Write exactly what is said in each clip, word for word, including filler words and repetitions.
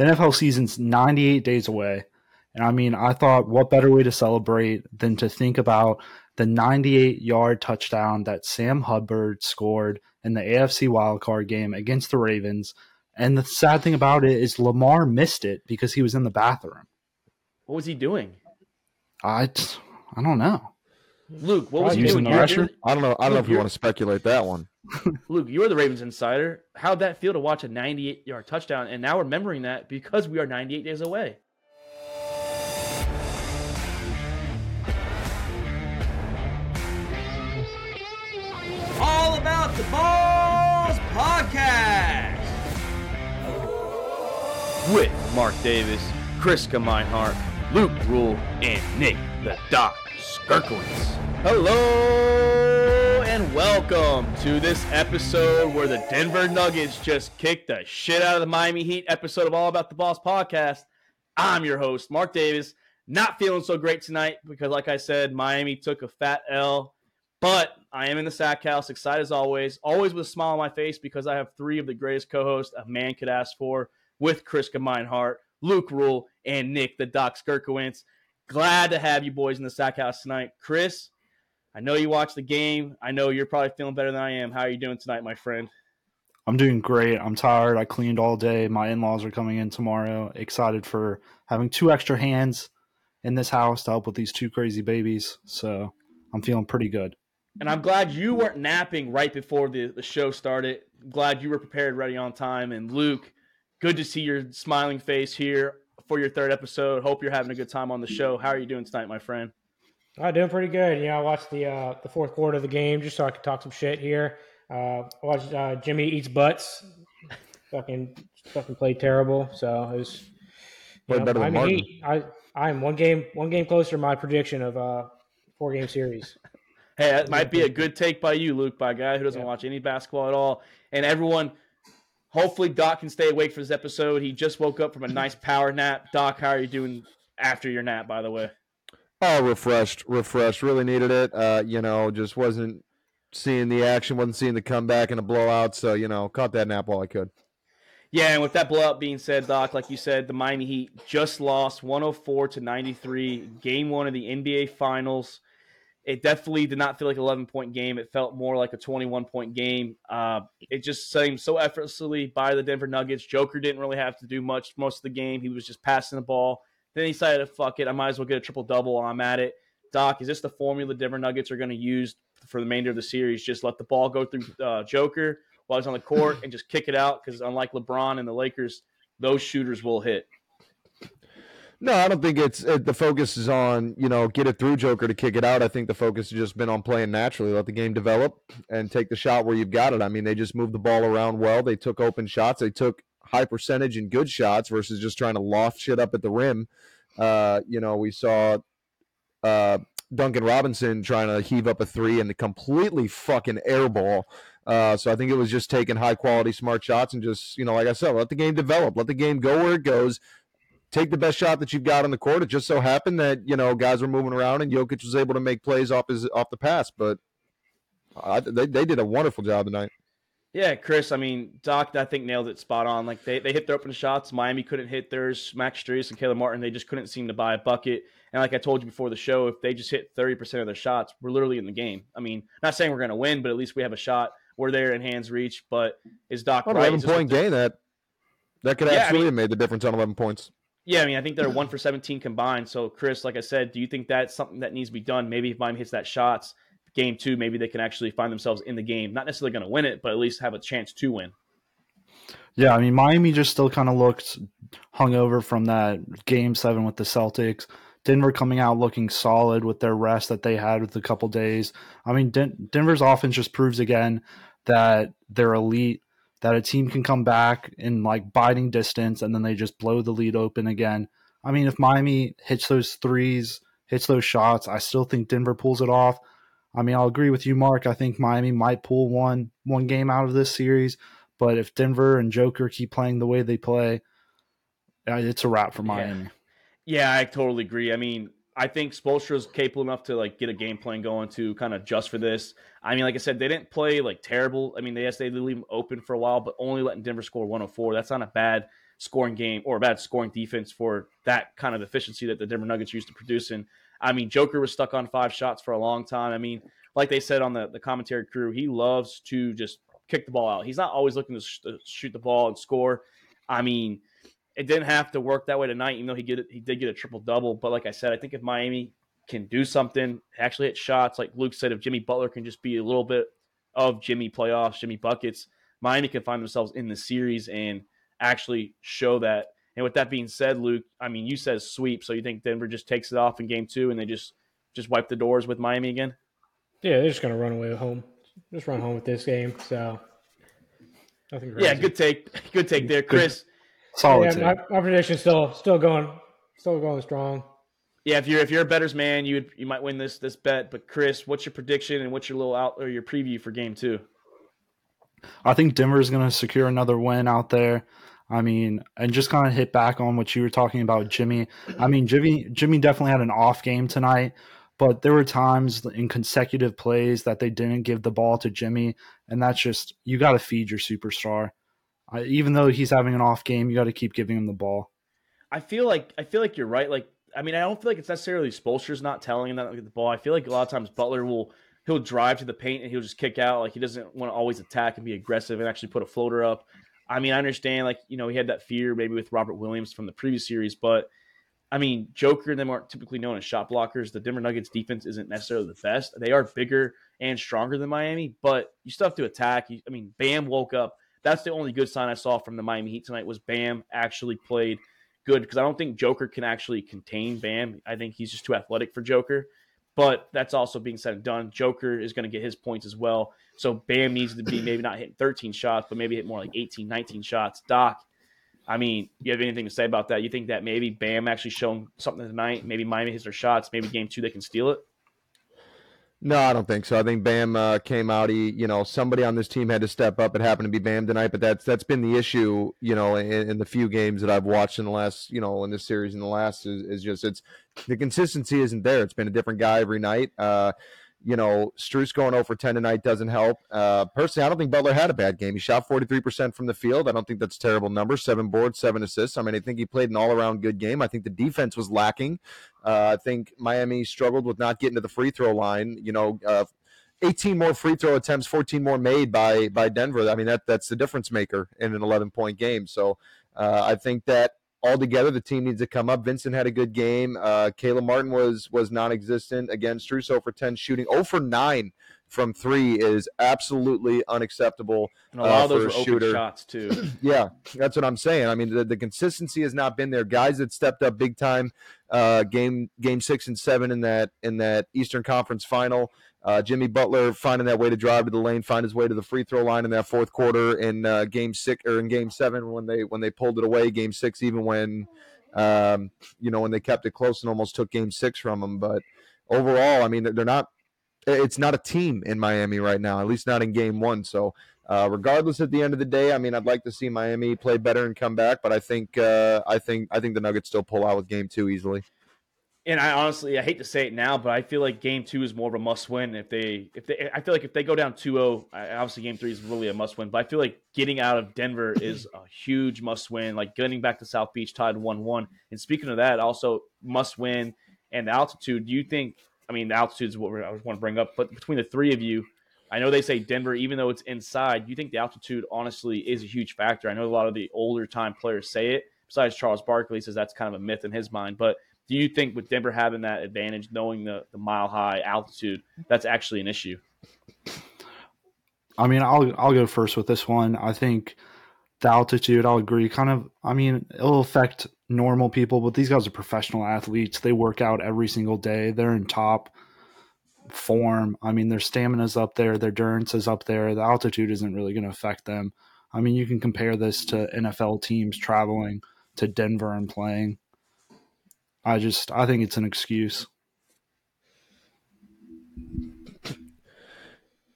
The N F L season's ninety-eight days away. And I mean, I thought what better way to celebrate than to think about the ninety-eight-yard touchdown that Sam Hubbard scored in the A F C wildcard game against the Ravens. And the sad thing about it is Lamar missed it because he was in the bathroom. What was he doing? I, I don't know. Luke, what was he doing? I don't know. I don't know if you want to speculate that one. Luke, you are the Ravens insider. How'd that feel to watch a ninety-eight-yard touchdown? And now remembering that because we are ninety-eight days away. All About the Balls podcast with Mark Davis, Chris Gemeinhart, Luke Rule, and Nick the Doc Skirkowitz. Hello and welcome to this episode where the Denver Nuggets just kicked the shit out of the Miami Heat episode of All About the Balls podcast. I'm your host, Mark Davis. Not feeling so great tonight because, like I said, Miami took a fat L. But I am in the sack house, excited as always, always with a smile on my face because I have three of the greatest co-hosts a man could ask for with Chris Gemeinhart, Luke Rule, and Nick the Doc Skirkowitz. Glad to have you boys in the sack house tonight. Chris, I know you watched the game. I know you're probably feeling better than I am. How are you doing tonight, my friend? I'm doing great. I'm tired. I cleaned all day. My in-laws are coming in tomorrow. Excited for having two extra hands in this house to help with these two crazy babies. So I'm feeling pretty good. And I'm glad you weren't napping right before the, the show started. I'm glad you were prepared, ready on time. And Luke, good to see your smiling face here for your third episode. Hope you're having a good time on the show. How are you doing tonight, my friend? I'm doing pretty good. You know, I watched the uh, the fourth quarter of the game just so I could talk some shit here. Uh, I watched uh, Jimmy Eats Butts. fucking fucking played terrible. So it was. Played know, better than Martin. He, I I'm one game one game closer to my prediction of a uh, four game series. Hey, that might be a good take by you, Luke, by a guy who doesn't yeah. watch any basketball at all. And everyone, hopefully Doc can stay awake for this episode. He just woke up from a nice power nap. Doc, how are you doing after your nap, by the way? Oh, refreshed, refreshed. Really needed it. Uh, you know, just wasn't seeing the action, wasn't seeing the comeback and the blowout. So, you know, caught that nap while I could. Yeah, and with that blowout being said, Doc, like you said, the Miami Heat just lost one oh four to ninety-three, game one of the N B A Finals. It definitely did not feel like an eleven-point game. It felt more like a twenty-one-point game. Uh, it just seemed so effortlessly by the Denver Nuggets. Joker didn't really have to do much most of the game. He was just passing the ball. Then he decided, fuck it, I might as well get a triple-double while I'm at it. Doc, is this the formula Denver Nuggets are going to use for the remainder of the series? Just let the ball go through uh, Joker while he's on the court and just kick it out because unlike LeBron and the Lakers, those shooters will hit. No, I don't think it's it, – the focus is on, you know, get it through Joker to kick it out. I think the focus has just been on playing naturally. Let the game develop and take the shot where you've got it. I mean, they just moved the ball around well. They took open shots. They took high percentage and good shots versus just trying to loft shit up at the rim. Uh, you know, we saw uh, Duncan Robinson trying to heave up a three and the completely fucking air ball. Uh, so I think it was just taking high-quality, smart shots and just, you know, like I said, let the game develop. Let the game go where it goes. Take the best shot that you've got on the court. It just so happened that, you know, guys were moving around and Jokic was able to make plays off his off the pass, but I, they they did a wonderful job tonight. Yeah, Chris, I mean, Doc, I think nailed it spot on. Like, they, they hit their open shots. Miami couldn't hit theirs. Max Strus and Caleb Martin, they just couldn't seem to buy a bucket. And like I told you before the show, if they just hit thirty percent of their shots, we're literally in the game. I mean, not saying we're going to win, but at least we have a shot. We're there in hand's reach, but is Doc well, right? eleven-point game, that, that could yeah, absolutely I mean, have made the difference on eleven points. Yeah, I mean, I think they're one for seventeen combined. So, Chris, like I said, do you think that's something that needs to be done? Maybe if Miami hits that shots, game two, maybe they can actually find themselves in the game. Not necessarily going to win it, but at least have a chance to win. Yeah, I mean, Miami just still kind of looked hungover from that game seven with the Celtics. Denver coming out looking solid with their rest that they had with a couple days. I mean, Den- Denver's offense just proves again that they're elite. That a team can come back in like biting distance and then they just blow the lead open again. I mean, if Miami hits those threes, hits those shots, I still think Denver pulls it off. I mean, I'll agree with you, Mark. I think Miami might pull one one game out of this series, but if Denver and Joker keep playing the way they play, it's a wrap for Miami. Yeah, yeah I totally agree. I mean, I think Spoelstra is capable enough to like get a game plan going to kind of adjust for this. I mean, like I said, they didn't play like terrible. I mean, they yes, they leave them open for a while, but only letting Denver score one oh four. That's not a bad scoring game or a bad scoring defense for that kind of efficiency that the Denver Nuggets used to produce. And, I mean, Joker was stuck on five shots for a long time. I mean, like they said on the, the commentary crew, he loves to just kick the ball out. He's not always looking to sh- shoot the ball and score. I mean, it didn't have to work that way tonight, even though he, get, he did get a triple-double. But like I said, I think if Miami can do something, actually hit shots, like Luke said, if Jimmy Butler can just be a little bit of Jimmy playoffs, Jimmy buckets, Miami can find themselves in the series and actually show that. And with that being said, Luke, I mean, you said sweep, so you think Denver just takes it off in game two and they just, just wipe the doors with Miami again? Yeah, they're just going to run away with home. Just run home with this game. So, nothing crazy. Yeah, good take. Good take there, Chris. Solid yeah, take. My, my prediction's still still going, still going strong. Yeah, if you're if you're a bettors man, you would, you might win this this bet. But Chris, what's your prediction and what's your little out or your preview for game two? I think Denver's going to secure another win out there. I mean, and just kind of hit back on what you were talking about, Jimmy. I mean, Jimmy Jimmy definitely had an off game tonight. But there were times in consecutive plays that they didn't give the ball to Jimmy, and that's just – you got to feed your superstar. Uh, even though he's having an off game, you got to keep giving him the ball. I feel like I feel like you're right. Like, I mean, I don't feel like it's necessarily Spoelstra's not telling him not to get the ball. I feel like a lot of times Butler will – he'll drive to the paint and he'll just kick out. Like, he doesn't want to always attack and be aggressive and actually put a floater up. I mean, I understand, like, you know, he had that fear maybe with Robert Williams from the previous series, but – I mean, Joker and them aren't typically known as shot blockers. The Denver Nuggets defense isn't necessarily the best. They are bigger and stronger than Miami, but you still have to attack. You, I mean, Bam woke up. That's the only good sign I saw from the Miami Heat tonight was Bam actually played good because I don't think Joker can actually contain Bam. I think he's just too athletic for Joker, but that's also being said and done. Joker is going to get his points as well, so Bam needs to be maybe not hitting thirteen shots, but maybe hit more like eighteen, nineteen shots. Doc, I mean, you have anything to say about that? You think that maybe Bam actually shown something tonight? Maybe Miami hits their shots. Maybe game two they can steal it? No, I don't think so. I think Bam uh, came out. He, you know, somebody on this team had to step up. It happened to be Bam tonight, but that's that's been the issue, you know, in, in the few games that I've watched in the last, you know, in this series in the last is, is just it's the consistency isn't there. It's been a different guy every night. Uh, you know, Strus going oh for ten tonight doesn't help. Uh, personally, I don't think Butler had a bad game. He shot forty-three percent from the field. I don't think that's a terrible number. Seven boards, seven assists. I mean, I think he played an all-around good game. I think the defense was lacking. Uh, I think Miami struggled with not getting to the free throw line. You know, uh, eighteen more free throw attempts, fourteen more made by by Denver. I mean, that that's the difference maker in an eleven-point game. So uh, I think that altogether, the team needs to come up. Vincent had a good game. Uh, Caleb Martin was was non-existent. Again, Strus oh for ten shooting. oh for nine from three is absolutely unacceptable. And a lot uh, of those were shooter. Open shots, too. Yeah, that's what I'm saying. I mean, the, the consistency has not been there. Guys that stepped up big time uh, game game six and seven in that in that Eastern Conference final. Uh, Jimmy Butler finding that way to drive to the lane, find his way to the free throw line in that fourth quarter in uh, game six or in game seven when they when they pulled it away. Game six, even when um, you know when they kept it close and almost took game six from them. But overall, I mean, they're not. It's not a team in Miami right now, at least not in game one. So uh, regardless, at the end of the day, I mean, I'd like to see Miami play better and come back, but I think uh, I think I think the Nuggets still pull out with game two easily. And I honestly, I hate to say it now, but I feel like game two is more of a must-win. If they, if they, I feel like if they go down two oh, obviously game three is really a must-win. But I feel like getting out of Denver is a huge must-win. Like getting back to South Beach tied one one. And speaking of that, also must-win and the altitude. Do you think? I mean, the altitude is what I want to bring up. But between the three of you, I know they say Denver, even though it's inside. Do you think the altitude honestly is a huge factor? I know a lot of the older time players say it. Besides Charles Barkley, says that's kind of a myth in his mind, but. Do you think with Denver having that advantage, knowing the, the mile-high altitude, that's actually an issue? I mean, I'll I'll go first with this one. I think the altitude, I'll agree, kind of – I mean, it'll affect normal people, but these guys are professional athletes. They work out every single day. They're in top form. I mean, their stamina's up there. Their endurance is up there. The altitude isn't really going to affect them. I mean, you can compare this to N F L teams traveling to Denver and playing. I just, I think it's an excuse.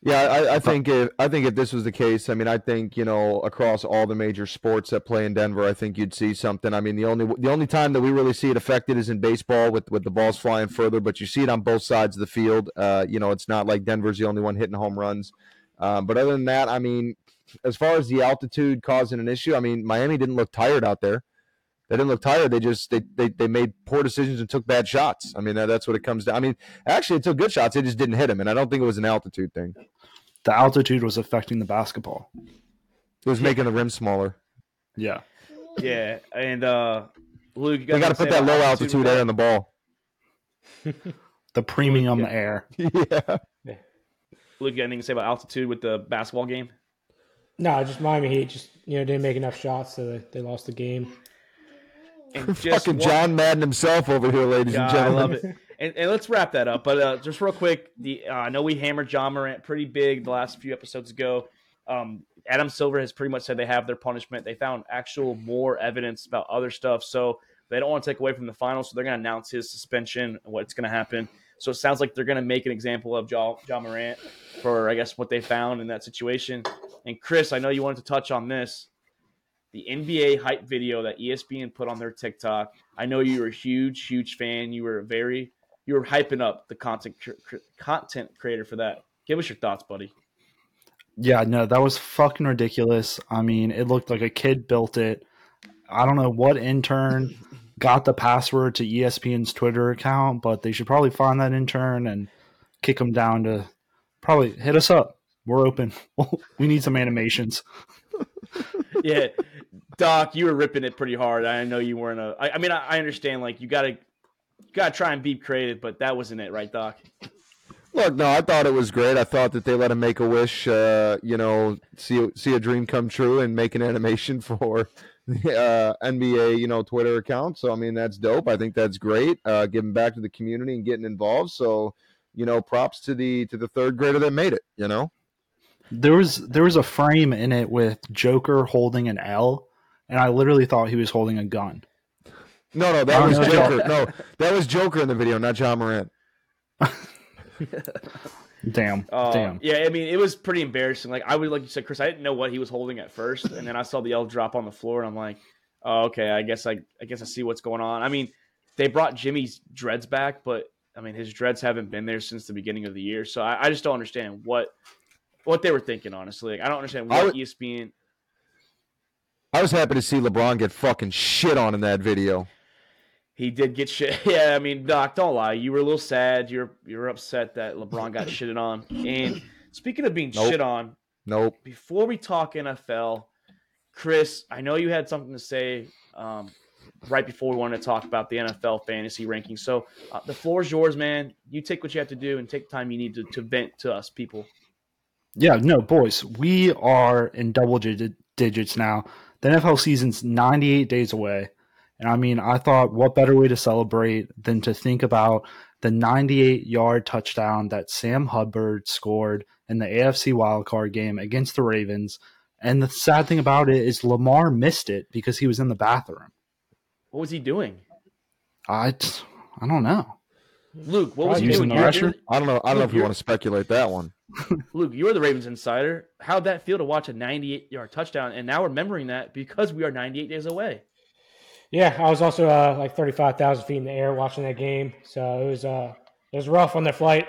Yeah, I, I think if I think if this was the case, I mean, I think you know across all the major sports that play in Denver, I think you'd see something. I mean, the only the only time that we really see it affected is in baseball with, with the balls flying further, but you see it on both sides of the field. Uh, you know, it's not like Denver's the only one hitting home runs. Um, but other than that, I mean, as far as the altitude causing an issue, I mean, Miami didn't look tired out there. They didn't look tired. They just they they, they made poor decisions and took bad shots. I mean, that, that's what it comes down. I mean, actually, it took good shots. They just didn't hit them, and I don't think it was an altitude thing. The altitude was affecting the basketball. It was making the rim smaller. Yeah. Yeah, and uh, Luke, you got to put that low altitude air on the ball. The premium yeah. air. Yeah. yeah. Luke, you got anything to say about altitude with the basketball game? No, just Miami Heat just you know didn't make enough shots, so they, they lost the game. And just fucking one... John Madden himself over here, ladies yeah, and gentlemen. I love it. And, and let's wrap that up. But uh, just real quick, the uh, I know we hammered John Morant pretty big the last few episodes ago. Um, Adam Silver has pretty much said they have their punishment. They found actual more evidence about other stuff, so they don't want to take away from the finals, so they're going to announce his suspension and what's going to happen. So it sounds like they're going to make an example of John, John Morant for, I guess, what they found in that situation. And, Chris, I know you wanted to touch on this. The N B A hype video that E S P N put on their TikTok. I know you were a huge, huge fan. You were very – you were hyping up the content content creator for that. Give us your thoughts, buddy. Yeah, no, that was fucking ridiculous. I mean, it looked like a kid built it. I don't know what intern got the password to E S P N's Twitter account, but they should probably find that intern and kick him down to probably hit us up. We're open. We need some animations. Yeah. Doc, you were ripping it pretty hard. I know you weren't a, I, I mean, I, I understand, like, you got to you gotta try and be creative, but that wasn't it, right, Doc? Look, no, I thought it was great. I thought that they let him make a wish, uh, you know, see see a dream come true and make an animation for the uh, N B A, you know, Twitter account. So, I mean, that's dope. I think that's great. Uh, giving back to the community and getting involved. So, you know, props to the to the third grader that made it, you know. There was, there was a frame in it with Joker holding an L, and I literally thought he was holding a gun. No, no, that was Joker. That. No, that was Joker in the video, not John Morant. damn uh, damn yeah I mean, it was pretty embarrassing. Like, I would, like you said, Chris, I didn't know what he was holding at first, and then I saw the L drop on the floor, and I'm like, oh, okay, I guess I I guess I see what's going on. I mean, they brought Jimmy's dreads back, but I mean, his dreads haven't been there since the beginning of the year, so I, I just don't understand what what they were thinking, honestly. Like, I don't understand what I was, E S P N I was happy to see LeBron get fucking shit on in that video. He did get shit. Yeah, I mean, Doc, don't lie. You were a little sad. You're you're upset that LeBron got shitted on. And speaking of being nope. shit on, nope. Before we talk N F L, Chris, I know you had something to say um, right before we wanted to talk about the N F L fantasy rankings. So uh, the floor is yours, man. You take what you have to do and take the time you need to, to vent to us, people. Yeah, no, boys, we are in double digits now. The N F L season's ninety-eight days away. And I mean, I thought, what better way to celebrate than to think about the ninety-eight-yard touchdown that Sam Hubbard scored in the A F C wildcard game against the Ravens. And the sad thing about it is Lamar missed it because he was in the bathroom. What was he doing? I, I don't know. Luke, what was he doing? I don't know. I don't know if you want to speculate that one. Luke, you're the Ravens insider. How'd that feel to watch a ninety-eight-yard touchdown? And now remembering that because we are ninety-eight days away. Yeah, I was also uh, like thirty-five thousand feet in the air watching that game, so it was uh, it was rough on their flight.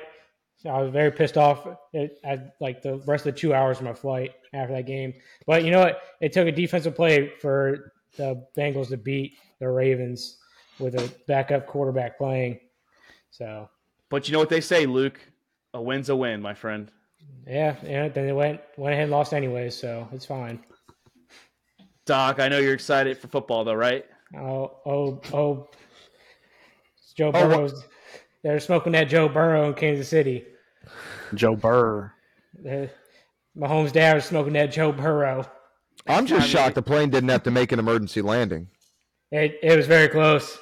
So I was very pissed off it, at like the rest of the two hours of my flight after that game. But you know what? It took a defensive play for the Bengals to beat the Ravens with a backup quarterback playing. So, but you know what they say, Luke? A win's a win, my friend. Yeah, yeah. Then they went went ahead and lost anyway, so it's fine. Doc, I know you're excited for football, though, right? Oh, oh, oh! It's Joe Burrow. Oh, they're smoking that Joe Burrow in Kansas City. Joe Burr. They're, Mahomes' dad was smoking that Joe Burrow. I'm just I shocked mean, the plane didn't have to make an emergency landing. It it was very close.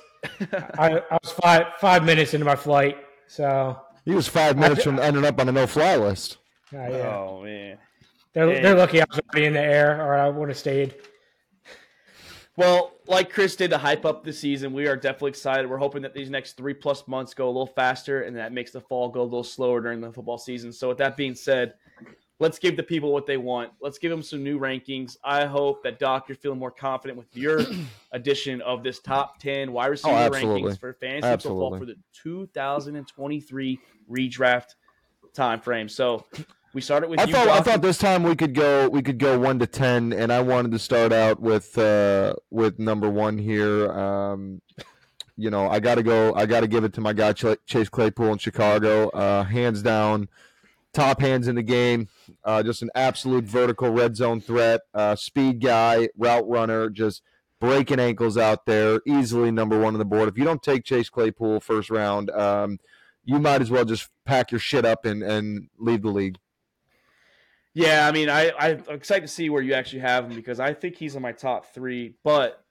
I, I was five five minutes into my flight, so he was five minutes I, from ending up on a no-fly list. Oh, yeah. Oh man, they're yeah. they're lucky I was already in the air, or I would have stayed. Well, like Chris did to hype up the season, we are definitely excited. We're hoping that these next three-plus months go a little faster, and that makes the fall go a little slower during the football season. So with that being said, let's give the people what they want. Let's give them some new rankings. I hope that, Doc, you're feeling more confident with your addition of this top ten wide receiver oh, rankings for fantasy absolutely. football for the two thousand twenty-three redraft time frame. So We started with. I you, thought Brock. I thought this time we could go we could go one to ten, and I wanted to start out with uh, with number one here. Um, you know, I got to go. I got to give it to my guy Chase Claypool in Chicago, uh, hands down. Top hands in the game, uh, just an absolute vertical red zone threat, uh, speed guy, route runner, just breaking ankles out there, easily number one on the board. If you don't take Chase Claypool first round, um, you might as well just pack your shit up and, and leave the league. Yeah, I mean, I, I'm excited to see where you actually have him because I think he's in my top three. But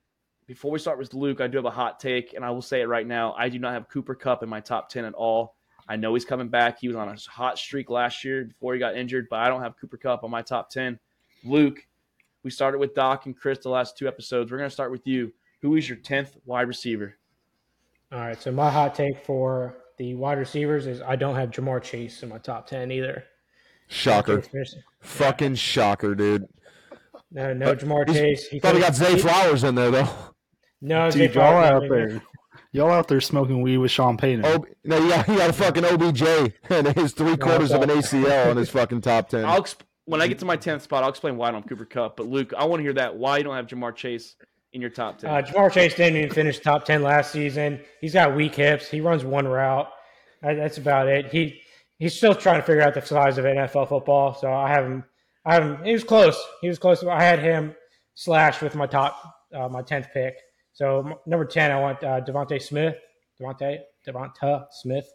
before we start with Luke, I do have a hot take, and I will say it right now. I do not have Cooper Kupp in my top ten at all. I know he's coming back. He was on a hot streak last year before he got injured, but I don't have Cooper Kupp on my top ten. Luke, we started with Doc and Chris the last two episodes. We're going to start with you. Who is your tenth wide receiver? All right, so my hot take for the wide receivers is I don't have Ja'Marr Chase in my top ten either. Shocker. Fucking shocker, dude. No, no but Ja'Marr Chase. He thought he got Zay Flowers in there, though. No, Zay Flowers out there. Y'all out there smoking weed with Sean Payton. Oh, no, you got, you got a fucking O B J and his three quarters of an A C L on his fucking top ten. I'll exp- when I get to my tenth spot, I'll explain why I don't have Cooper Kupp. But, Luke, I want to hear that. Why you don't have Ja'Marr Chase in your top ten? Uh, Ja'Marr Chase didn't even finish top ten last season. He's got weak hips. He runs one route. That's about it. He He's still trying to figure out the size of N F L football. So I have him. I have him. He was close. He was close. I had him slashed with my top, uh, my tenth pick. So number ten, I want uh, Devonta Smith, Devonta Devonta Smith,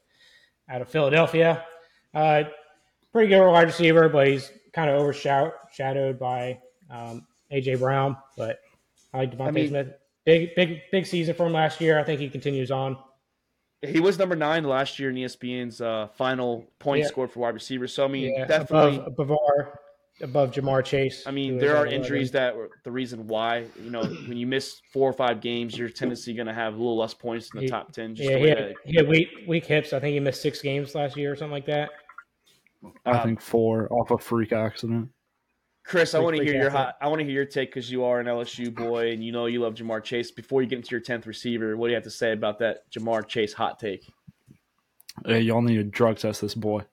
out of Philadelphia. Uh, pretty good wide receiver, but he's kind of overshadowed by um, A J Brown. But I like Devonta I mean, Smith. Big, big, big season for him last year. I think he continues on. He was number nine last year in E S P N's uh, final point yeah. scored for wide receivers. So I mean, yeah, definitely above, above our. Above Ja'Marr Chase. I mean, there are injuries that were the reason why, you know, when you miss four or five games, you're tendency going to have a little less points in the he, top ten. Just yeah, he had, he had weak, weak hips. I think he missed six games last year or something like that. I um, think four off a freak accident. Chris, freak, I want to hear your hot, I want to hear your take because you are an L S U boy and you know you love Ja'Marr Chase. Before you get into your tenth receiver, what do you have to say about that Ja'Marr Chase hot take? Hey, y'all need to drug test this boy.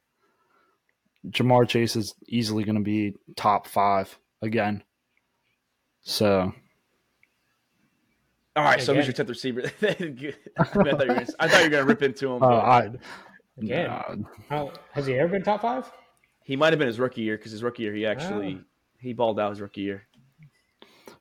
Ja'Marr Chase is easily going to be top five again. So. All right, again. So who's your tenth receiver? I, mean, I thought you were going to rip into him. Uh, I, again. Uh, How, has he ever been top five? He might have been his rookie year because his rookie year, he actually oh. he balled out his rookie year.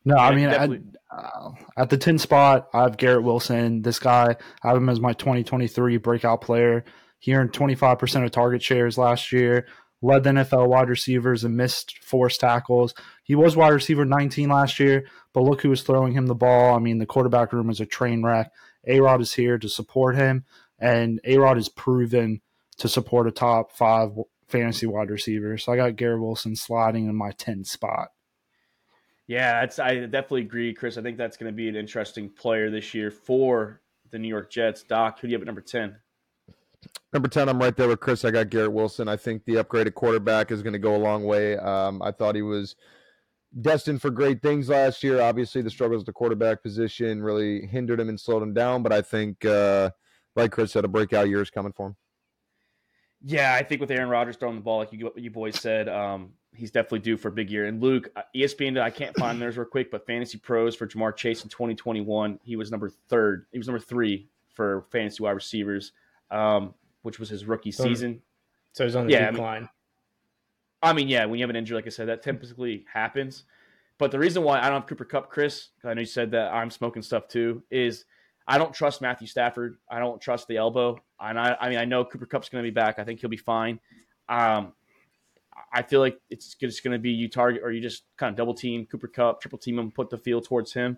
No, yeah, I mean, definitely... at, uh, at the ten spot, I have Garrett Wilson. This guy, I have him as my twenty twenty-three breakout player. He earned twenty-five percent of target shares last year. Led the N F L wide receivers and missed forced tackles. He was wide receiver nineteen last year, but look who was throwing him the ball. I mean, the quarterback room is a train wreck. A-Rod is here to support him, and A-Rod is proven to support a top five fantasy wide receiver. So I got Garrett Wilson sliding in my tenth spot. Yeah, that's, I definitely agree, Chris. I think that's going to be an interesting player this year for the New York Jets. Doc, who do you have at number ten? Number ten, I'm right there with Chris. I got Garrett Wilson. I think the upgraded quarterback is going to go a long way. Um, I thought he was destined for great things last year. Obviously, the struggles at the quarterback position really hindered him and slowed him down. But I think, uh, like Chris said, a breakout year is coming for him. Yeah, I think with Aaron Rodgers throwing the ball, like you, you boys said, um, he's definitely due for a big year. And Luke, E S P N, I can't find theirs real quick, but Fantasy Pros for Ja'Marr Chase in twenty twenty-one, he was number third. He was number three for fantasy wide receivers. Um, which was his rookie season. So he's on the yeah, decline. I mean, I mean, yeah, when you have an injury, like I said, that typically happens. But the reason why I don't have Cooper Kupp, Chris, because I know you said that I'm smoking stuff too, is I don't trust Matthew Stafford. I don't trust the elbow. And I, I mean, I know Cooper Kupp's going to be back. I think he'll be fine. Um, I feel like it's just going to be you target or you just kind of double team Cooper Kupp, triple team him, put the field towards him.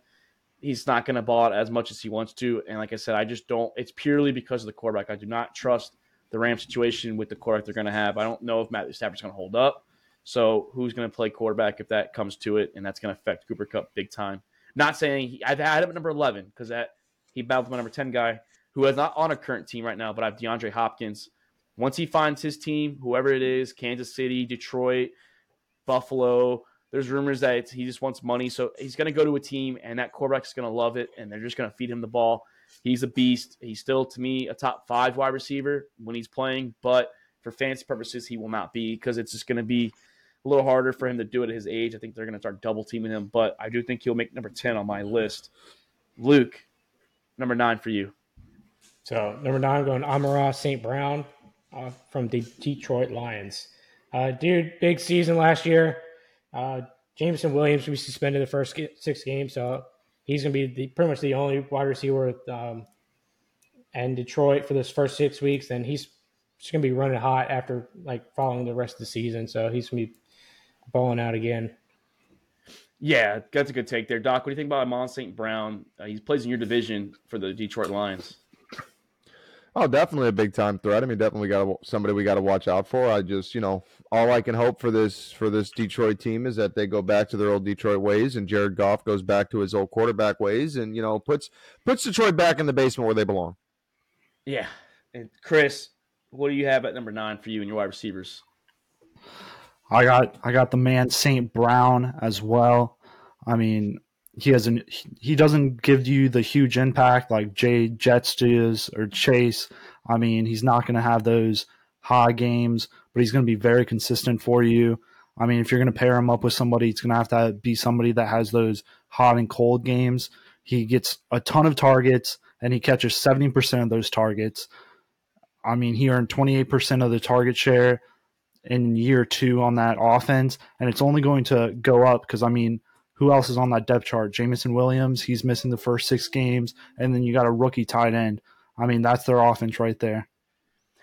He's not going to ball it as much as he wants to. And like I said, I just don't – it's purely because of the quarterback. I do not trust the Rams situation with the quarterback they're going to have. I don't know if Matthew Stafford's going to hold up. So who's going to play quarterback if that comes to it, and that's going to affect Cooper Kupp big time. Not saying he, – I've had him at number eleven because that he battled my number ten guy who is not on a current team right now, but I have DeAndre Hopkins. Once he finds his team, whoever it is, Kansas City, Detroit, Buffalo – there's rumors that it's, he just wants money, so he's going to go to a team, and that quarterback's going to love it, and they're just going to feed him the ball. He's a beast. He's still, to me, a top five wide receiver when he's playing, but for fantasy purposes, he will not be, because it's just going to be a little harder for him to do it at his age. I think they're going to start double teaming him, but I do think he'll make number ten on my list. Luke, number nine for you. So number nine, going Amara Saint Brown uh, from the Detroit Lions. Uh, dude, big season last year. Uh, Jameson Williams will be suspended the first six games, so he's going to be the, pretty much the only wide receiver with, um, and Detroit for this first six weeks. Then he's just going to be running hot after, like, following the rest of the season. So he's going to be balling out again. Yeah, that's a good take there. Doc, what do you think about Amon Saint Brown? Uh, he plays in your division for the Detroit Lions. Oh, definitely a big-time threat. I mean, definitely got somebody we got to watch out for. I just, you know, all I can hope for this for this Detroit team is that they go back to their old Detroit ways and Jared Goff goes back to his old quarterback ways and, you know, puts puts Detroit back in the basement where they belong. Yeah. And Chris, what do you have at number nine for you and your wide receivers? I got I got the man Saint Brown as well. I mean, he hasn't he doesn't give you the huge impact like Jay Jets does or Chase. I mean, he's not going to have those high games, but he's going to be very consistent for you. I mean, if you're going to pair him up with somebody, it's going to have to be somebody that has those hot and cold games. He gets a ton of targets, and he catches seventy percent of those targets. I mean, he earned twenty-eight percent of the target share in year two on that offense, and it's only going to go up because, I mean, who else is on that depth chart? Jameson Williams, he's missing the first six games, and then you got a rookie tight end. I mean, that's their offense right there.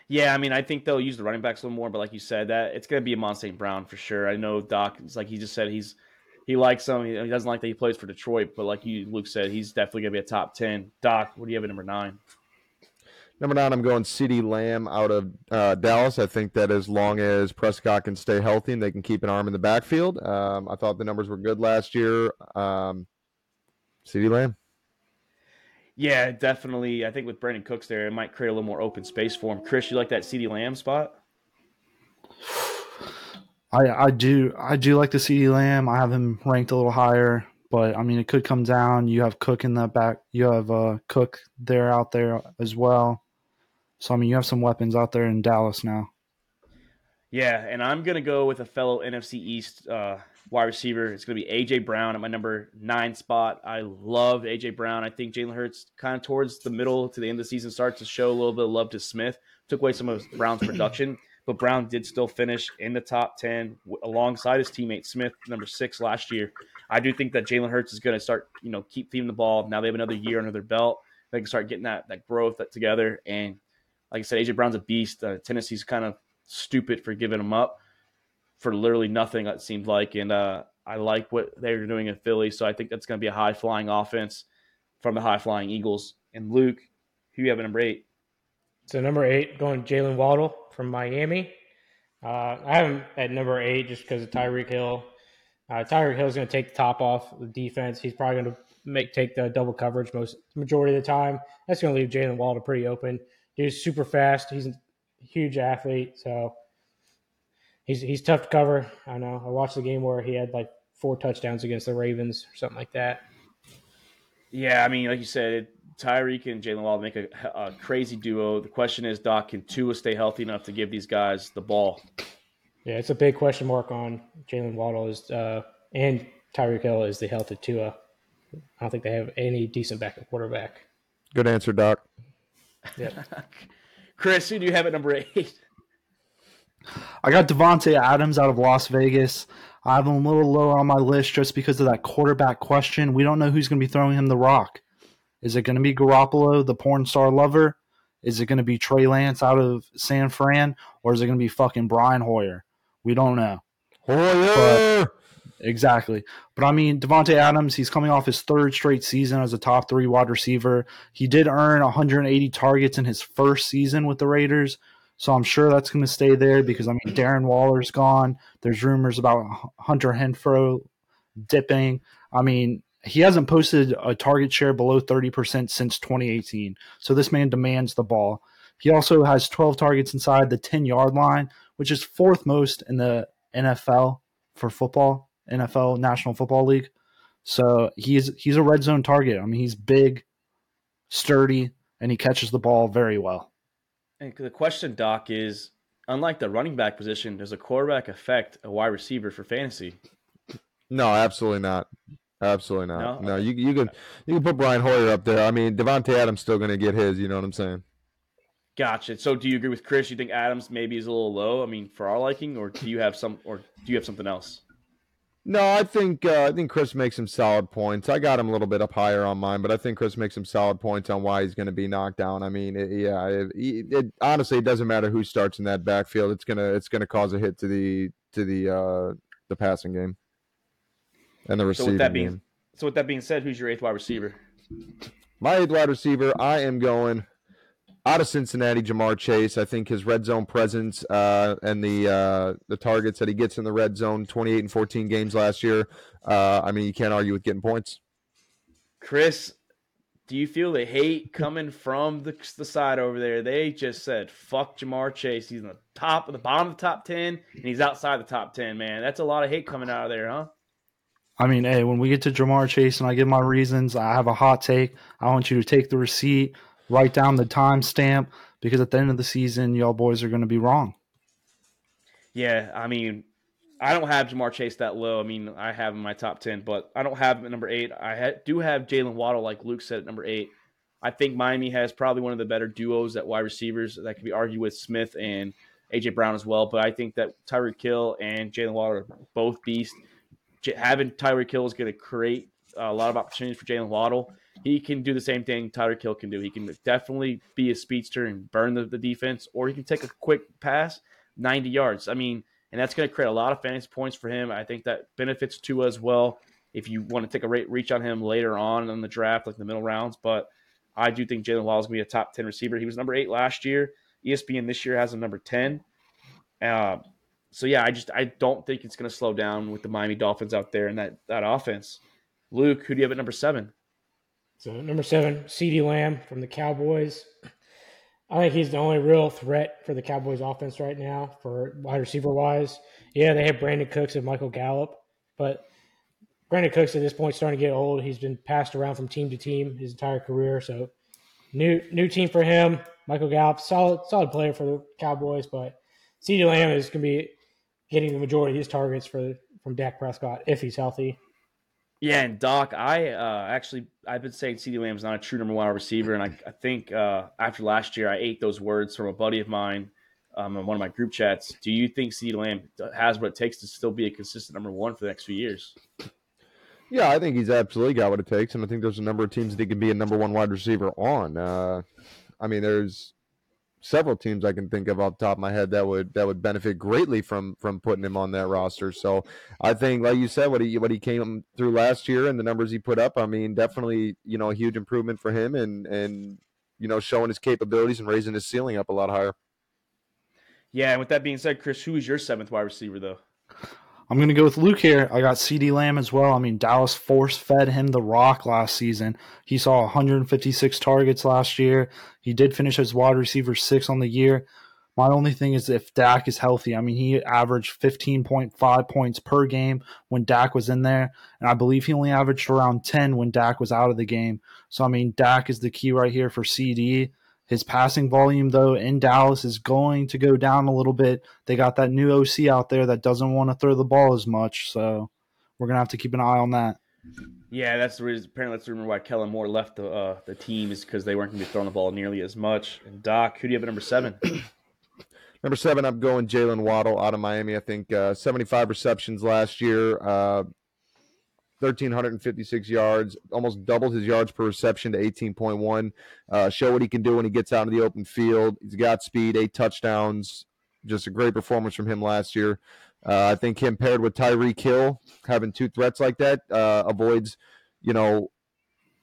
Yeah, I mean, I think they'll use the running backs a little more, but like you said, that it's going to be Amon Saint Brown for sure. I know Doc, it's like he just said, he's he likes him. He doesn't like that he plays for Detroit, but like you, Luke said, he's definitely going to be a top ten. Doc, what do you have at number nine? Number nine, I'm going CeeDee Lamb out of uh, Dallas. I think that as long as Prescott can stay healthy and they can keep an arm in the backfield, um, I thought the numbers were good last year. Um, CeeDee Lamb. Yeah, definitely. I think with Brandon Cooks there, it might create a little more open space for him. Chris, you like that CeeDee Lamb spot? I I do. I do like the CeeDee Lamb. I have him ranked a little higher. But, I mean, it could come down. You have Cook in the back. You have uh, Cook there out there as well. So, I mean, you have some weapons out there in Dallas now. Yeah, and I'm going to go with a fellow N F C East uh, wide receiver. It's going to be A J Brown at my number nine spot. I love A J Brown. I think Jalen Hurts kind of towards the middle to the end of the season starts to show a little bit of love to Smith. Took away some of Brown's production, but Brown did still finish in the top ten alongside his teammate Smith, number six last year. I do think that Jalen Hurts is going to start, you know, keep feeding the ball. Now they have another year under their belt. They can start getting that that growth that together and – like I said, A J Brown's a beast. Uh, Tennessee's kind of stupid for giving him up for literally nothing, it seemed like. And uh, I like what they're doing in Philly, so I think that's going to be a high-flying offense from the high-flying Eagles. And Luke, who you have at number eight? So number eight, going Jalen Waddle from Miami. Uh, I have him at number eight just because of Tyreek Hill. Uh, Tyreek Hill's going to take the top off the defense. He's probably going to make take the double coverage most majority of the time. That's going to leave Jalen Waddle pretty open. Dude's super fast. He's a huge athlete, so he's he's tough to cover. I know. I watched the game where he had like four touchdowns against the Ravens or something like that. Yeah, I mean, like you said, Tyreek and Jalen Waddle make a, a crazy duo. The question is, Doc, can Tua stay healthy enough to give these guys the ball? Yeah, it's a big question mark on Jalen Waddle is uh, and Tyreek Hill is the health of Tua. I don't think they have any decent backup quarterback. Good answer, Doc. Yeah, Chris, who do you have at number eight? I got Davante Adams out of Las Vegas. I have him a little lower on my list just because of that quarterback question. We don't know who's going to be throwing him the rock. Is it going to be Garoppolo, the porn star lover? Is it going to be Trey Lance out of San Fran? Or is it going to be fucking Brian Hoyer? We don't know. Hoyer! But, exactly. But, I mean, Davante Adams, he's coming off his third straight season as a top three wide receiver. He did earn one hundred eighty targets in his first season with the Raiders, so I'm sure that's going to stay there because, I mean, Darren Waller's gone. There's rumors about Hunter Renfrow dipping. I mean, he hasn't posted a target share below thirty percent since twenty eighteen, so this man demands the ball. He also has twelve targets inside the ten-yard line, which is fourth most in the N F L for football. N F L National Football League. So he's he's a red zone target. I mean, he's big, sturdy, and he catches the ball very well. And the question, Doc, is unlike the running back position, does a quarterback affect a wide receiver for fantasy? No, absolutely not. Absolutely not. No, no you you can you can put Brian Hoyer up there. I mean, Davante Adams still going to get his. You know what I'm saying? Gotcha. So, do you agree with Chris? You think Adams maybe is a little low? I mean, for our liking, or do you have some, or do you have something else? No, I think uh, I think Chris makes some solid points. I got him a little bit up higher on mine, but I think Chris makes some solid points on why he's going to be knocked down. I mean, it, yeah, it, it honestly it doesn't matter who starts in that backfield. It's gonna it's gonna cause a hit to the to the uh, the passing game. And the receiving. So with that being, so with that being said, who's your eighth wide receiver? My eighth wide receiver, I am going out of Cincinnati, Ja'Marr Chase. I think his red zone presence uh, and the uh, the targets that he gets in the red zone, twenty-eight and fourteen games last year. Uh, I mean, you can't argue with getting points. Chris, do you feel the hate coming from the, the side over there? They just said, fuck Ja'Marr Chase. He's in the top, the bottom of the top ten, and he's outside the top ten, man. That's a lot of hate coming out of there, huh? I mean, hey, when we get to Ja'Marr Chase and I give my reasons, I have a hot take. I want you to take the receipt, write down the timestamp, because at the end of the season, y'all boys are going to be wrong. Yeah, I mean, I don't have Ja'Marr Chase that low. I mean, I have him in my top ten, but I don't have him at number eight. I ha- do have Jalen Waddle, like Luke said, at number eight. I think Miami has probably one of the better duos at wide receivers that can be argued with Smith and A J Brown as well, but I think that Tyreek Hill and Jalen Waddle are both beasts. Having Tyreek Hill is going to create a lot of opportunities for Jalen Waddle. He can do the same thing Tyreek Hill can do. He can definitely be a speedster and burn the, the defense, or he can take a quick pass, ninety yards. I mean, and that's going to create a lot of fantasy points for him. I think that benefits Tua as well if you want to take a rate, reach on him later on in the draft, like the middle rounds. But I do think Jalen Waddle is going to be a top ten receiver. He was number eight last year. E S P N this year has him number ten. Uh, So, yeah, I just I don't think it's going to slow down with the Miami Dolphins out there and that, that offense. Luke, who do you have at number seven? So, number seven, CeeDee Lamb from the Cowboys. I think he's the only real threat for the Cowboys offense right now for wide receiver-wise. Yeah, they have Brandon Cooks and Michael Gallup, but Brandon Cooks at this point is starting to get old. He's been passed around from team to team his entire career. So, new new team for him. Michael Gallup, solid, solid player for the Cowboys, but CeeDee Lamb is going to be – getting the majority of his targets for from Dak Prescott if he's healthy. Yeah, and Doc, I uh, actually I've been saying CeeDee Lamb's not a true number one receiver, and I, I think uh, after last year I ate those words from a buddy of mine um, in one of my group chats. Do you think CeeDee Lamb has what it takes to still be a consistent number one for the next few years? Yeah, I think he's absolutely got what it takes, and I think there's a number of teams that he can be a number one wide receiver on. Uh, I mean, there's several teams I can think of off the top of my head that would that would benefit greatly from from putting him on that roster. So I think, like you said, what he what he came through last year and the numbers he put up, I mean, definitely, you know, a huge improvement for him and and you know, showing his capabilities and raising his ceiling up a lot higher. Yeah, and with that being said, Chris, who is your seventh wide receiver though? I'm going to go with Luke here. I got CeeDee Lamb as well. I mean, Dallas force-fed him the rock last season. He saw one hundred fifty-six targets last year. He did finish as wide receiver six on the year. My only thing is if Dak is healthy. I mean, he averaged fifteen point five points per game when Dak was in there, and I believe he only averaged around ten when Dak was out of the game. So, I mean, Dak is the key right here for CeeDee. His passing volume, though, in Dallas is going to go down a little bit. They got that new O C out there that doesn't want to throw the ball as much, so we're going to have to keep an eye on that. Yeah, that's the reason. Apparently that's the reason why Kellen Moore left the uh, the team is because they weren't going to be throwing the ball nearly as much. And Doc, who do you have at number seven? Number seven, I'm going Jalen Waddle out of Miami. I think uh, seventy-five receptions last year, uh, one thousand three hundred fifty-six yards, almost doubled his yards per reception to eighteen point one. Uh, show what he can do when he gets out of the open field. He's got speed, eight touchdowns. Just a great performance from him last year. Uh, I think him paired with Tyreek Hill, having two threats like that, uh, avoids, you know,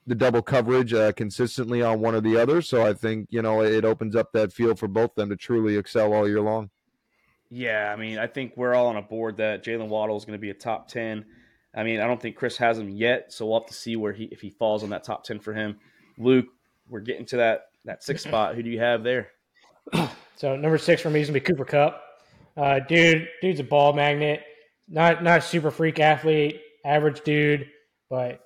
the double coverage uh, consistently on one or the other. So I think, you know, it opens up that field for both of them to truly excel all year long. Yeah, I mean, I think we're all on a board that Jalen Waddle is going to be a top ten. I mean, I don't think Chris has him yet, so we'll have to see where he if he falls on that top ten for him. Luke, we're getting to that that sixth spot. Who do you have there? So number six for me is gonna be Cooper Kupp. Uh, dude, dude's a ball magnet. Not not a super freak athlete, average dude, but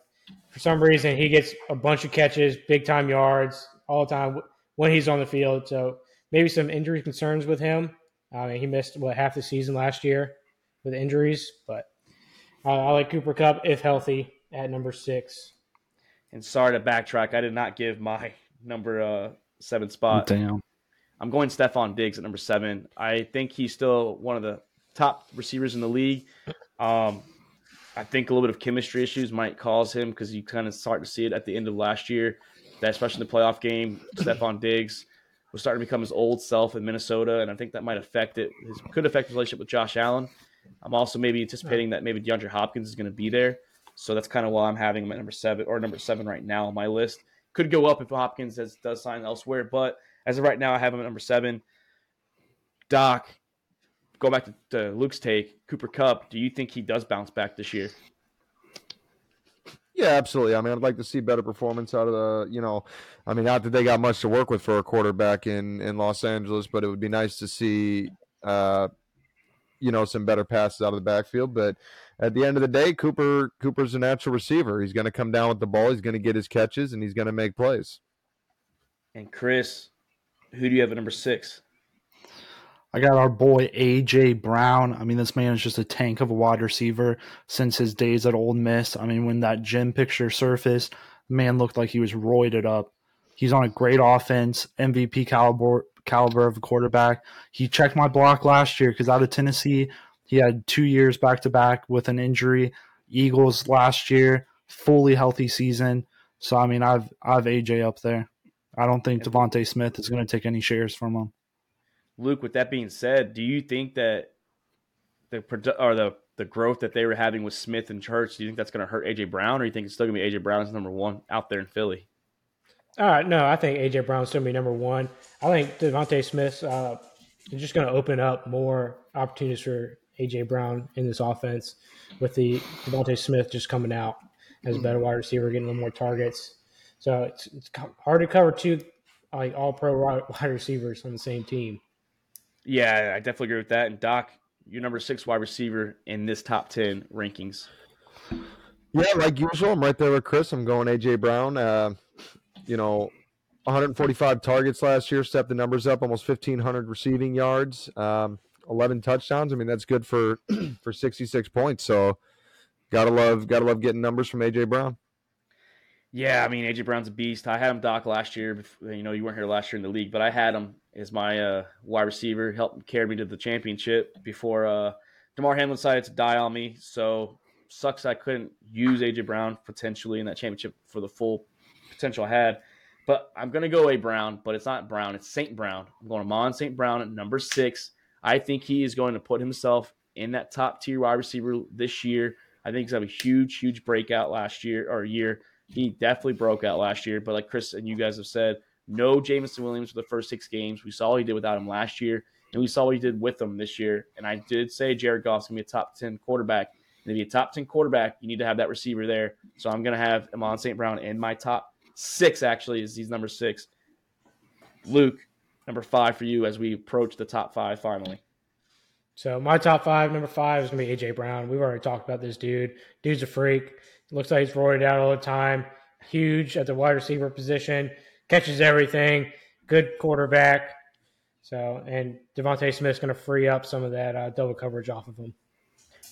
for some reason he gets a bunch of catches, big time yards all the time when he's on the field. So maybe some injury concerns with him. I mean, he missed, what, half the season last year with injuries. But uh, I like Cooper Kupp, if healthy, at number six. And sorry to backtrack. I did not give my number uh, seven spot. Damn. I'm going Stephon Diggs at number seven. I think he's still one of the top receivers in the league. Um, I think a little bit of chemistry issues might cause him because you kind of start to see it at the end of last year, that especially in the playoff game. Stephon Diggs was starting to become his old self in Minnesota, and I think that might affect it. It could affect his relationship with Josh Allen. I'm also maybe anticipating that maybe DeAndre Hopkins is going to be there. So that's kind of why I'm having him at number seven or number seven right now on my list. Could go up if Hopkins has, does sign elsewhere, but as of right now, I have him at number seven. Doc, go back to, to Luke's take. Cooper Kupp, do you think he does bounce back this year? Yeah, absolutely. I mean, I'd like to see better performance out of the, you know, I mean, not that they got much to work with for a quarterback in, in Los Angeles, but it would be nice to see, uh, you know, some better passes out of the backfield. But at the end of the day, Cooper Cooper's a natural receiver. He's going to come down with the ball. He's going to get his catches, and he's going to make plays. And Chris, who do you have at number six? I got our boy A J Brown. I mean, this man is just a tank of a wide receiver since his days at Ole Miss. I mean, when that gym picture surfaced, the man looked like he was roided up. He's on a great offense, M V P caliber, caliber of a quarterback. He checked my block last year because out of Tennessee, he had two years back-to-back with an injury. Eagles last year, fully healthy season. So, I mean, I've I've A J up there. I don't think DeVonta Smith is going to take any shares from him. Luke, with that being said, do you think that the produ- or the, the growth that they were having with Smith and Church, do you think that's going to hurt A J Brown, or do you think it's still going to be A J Brown's number one out there in Philly? Uh, no, I think A J Brown's still going to be number one. I think DeVonta Smith's uh, just going to open up more opportunities for A J Brown in this offense with the DeVonta Smith just coming out as a better wide receiver, getting a little more targets. So it's, it's hard to cover two like all-pro wide receivers on the same team. Yeah, I definitely agree with that. And Doc, you're number six wide receiver in this top ten rankings. Yeah, like usual, I'm right there with Chris. I'm going A J Brown. Uh, you know, one hundred forty-five targets last year, stepped the numbers up, almost fifteen hundred receiving yards, um, eleven touchdowns. I mean, that's good for for sixty-six points. So, gotta love, gotta love getting numbers from A J Brown. Yeah, I mean, A J Brown's a beast. I had him, Doc, last year. Before, you know, you weren't here last year in the league, but I had him as my uh, wide receiver. Helped carry me to the championship before uh, DeMar Hamlin decided to die on me. So, sucks I couldn't use A J Brown potentially in that championship for the full potential I had. But I'm going to go A. Brown, but it's not Brown. It's Saint Brown. I'm going to Amon Saint Brown at number six. I think he is going to put himself in that top-tier wide receiver this year. I think he's going to have a huge, huge breakout last year or year. He definitely broke out last year, but like Chris and you guys have said, no Jamison Williams for the first six games. We saw what he did without him last year, and we saw what he did with him this year. And I did say Jared Goff's going to be a top ten quarterback. And to be a top ten quarterback, you need to have that receiver there. So I'm going to have Amon Saint Brown in my top six, actually, is he's number six. Luke, number five for you as we approach the top five finally. So my top five, number five is going to be A J. Brown. We've already talked about this dude. Dude's a freak. Looks like he's roided out all the time. Huge at the wide receiver position. Catches everything. Good quarterback. So, and DeVonta Smith's going to free up some of that uh, double coverage off of him.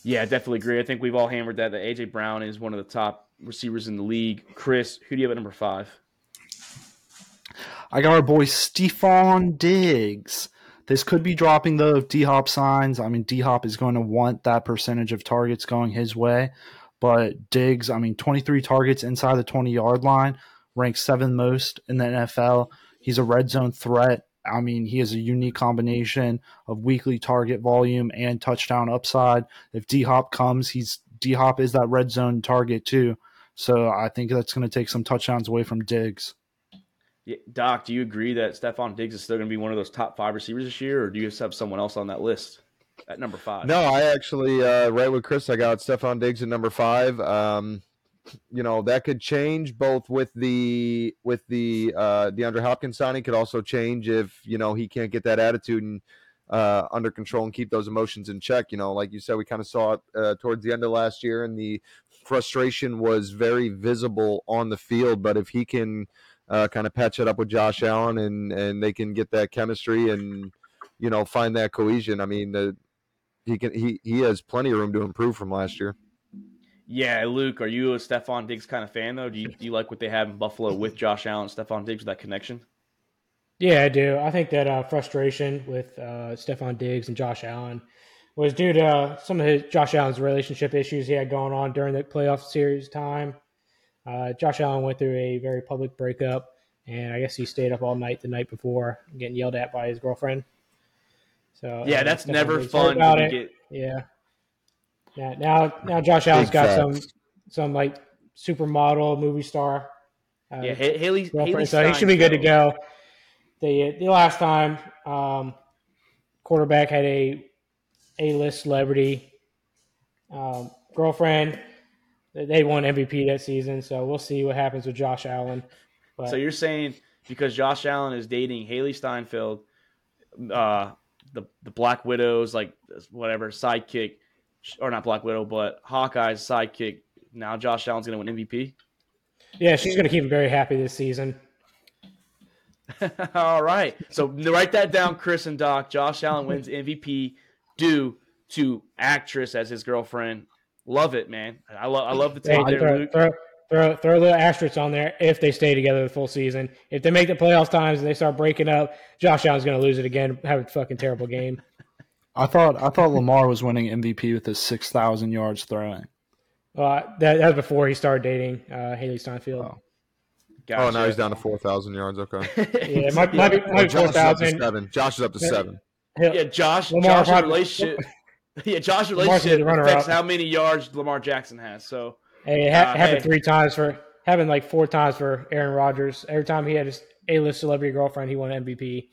Yeah, I definitely agree. I think we've all hammered that. That A J. Brown is one of the top receivers in the league. Chris, who do you have at number five? I got our boy Stephon Diggs. This could be dropping the D-Hop signs. I mean, D-Hop is going to want that percentage of targets going his way. But Diggs, I mean, twenty-three targets inside the twenty-yard line, ranks seventh most in the N F L. He's a red zone threat. I mean, he has a unique combination of weekly target volume and touchdown upside. If D-Hop comes, he's D-Hop is that red zone target too. So I think that's going to take some touchdowns away from Diggs. Yeah, Doc, do you agree that Stephon Diggs is still going to be one of those top five receivers this year, or do you have someone else on that list at number five? No, I actually, uh, right with Chris, I got Stephon Diggs at number five. Um, you know, that could change both with the with the uh, DeAndre Hopkins signing. Could also change if, you know, he can't get that attitude and uh, under control and keep those emotions in check. You know, like you said, we kind of saw it uh, towards the end of last year, and the frustration was very visible on the field. But if he can – Uh, kind of patch it up with Josh Allen, and, and they can get that chemistry and, you know, find that cohesion. I mean, the, he can he he has plenty of room to improve from last year. Yeah, Luke, are you a Stephon Diggs kind of fan, though? Do you, do you like what they have in Buffalo with Josh Allen, Stephon Diggs, that connection? Yeah, I do. I think that uh, frustration with uh, Stephon Diggs and Josh Allen was due to uh, some of his, Josh Allen's relationship issues he had going on during the playoff series time. Uh, Josh Allen went through a very public breakup, and I guess he stayed up all night the night before getting yelled at by his girlfriend. So yeah, um, that's never fun. About it. Get... Yeah. Yeah, now, now Josh Allen's Big got facts. some some like supermodel movie star. Uh, yeah, Haley. Haley so he should be good though. to go. The the last time um, quarterback had a A-list celebrity um, girlfriend. They won M V P that season, so we'll see what happens with Josh Allen. But, so you're saying because Josh Allen is dating Haley Steinfeld, uh, the the Black Widow's like whatever sidekick, or not Black Widow, but Hawkeye's sidekick. Now Josh Allen's going to win M V P. Yeah, she's going to keep him very happy this season. All right, so write that down, Chris and Doc. Josh Allen wins M V P due to actress as his girlfriend. Love it, man. I love I love the take there, throw, Luke. Throw, throw, throw little asterisks on there if they stay together the full season. If they make the playoffs times and they start breaking up, Josh Allen's going to lose it again, have a fucking terrible game. I thought I thought Lamar was winning M V P with his six thousand yards throwing. Uh, that, that was before he started dating uh, Haley Steinfeld. Oh, gotcha. Oh, now he's down to four thousand yards. Okay. Yeah, it might, yeah. might be, might be four thousand. Josh is up to seven. Yeah, Josh. Lamar's relationship. Yeah, Josh's relationship affects how many yards Lamar Jackson has. So hey, it ha- uh, happened hey. three times for having like four times for Aaron Rodgers. Every time he had his A-list celebrity girlfriend, he won M V P.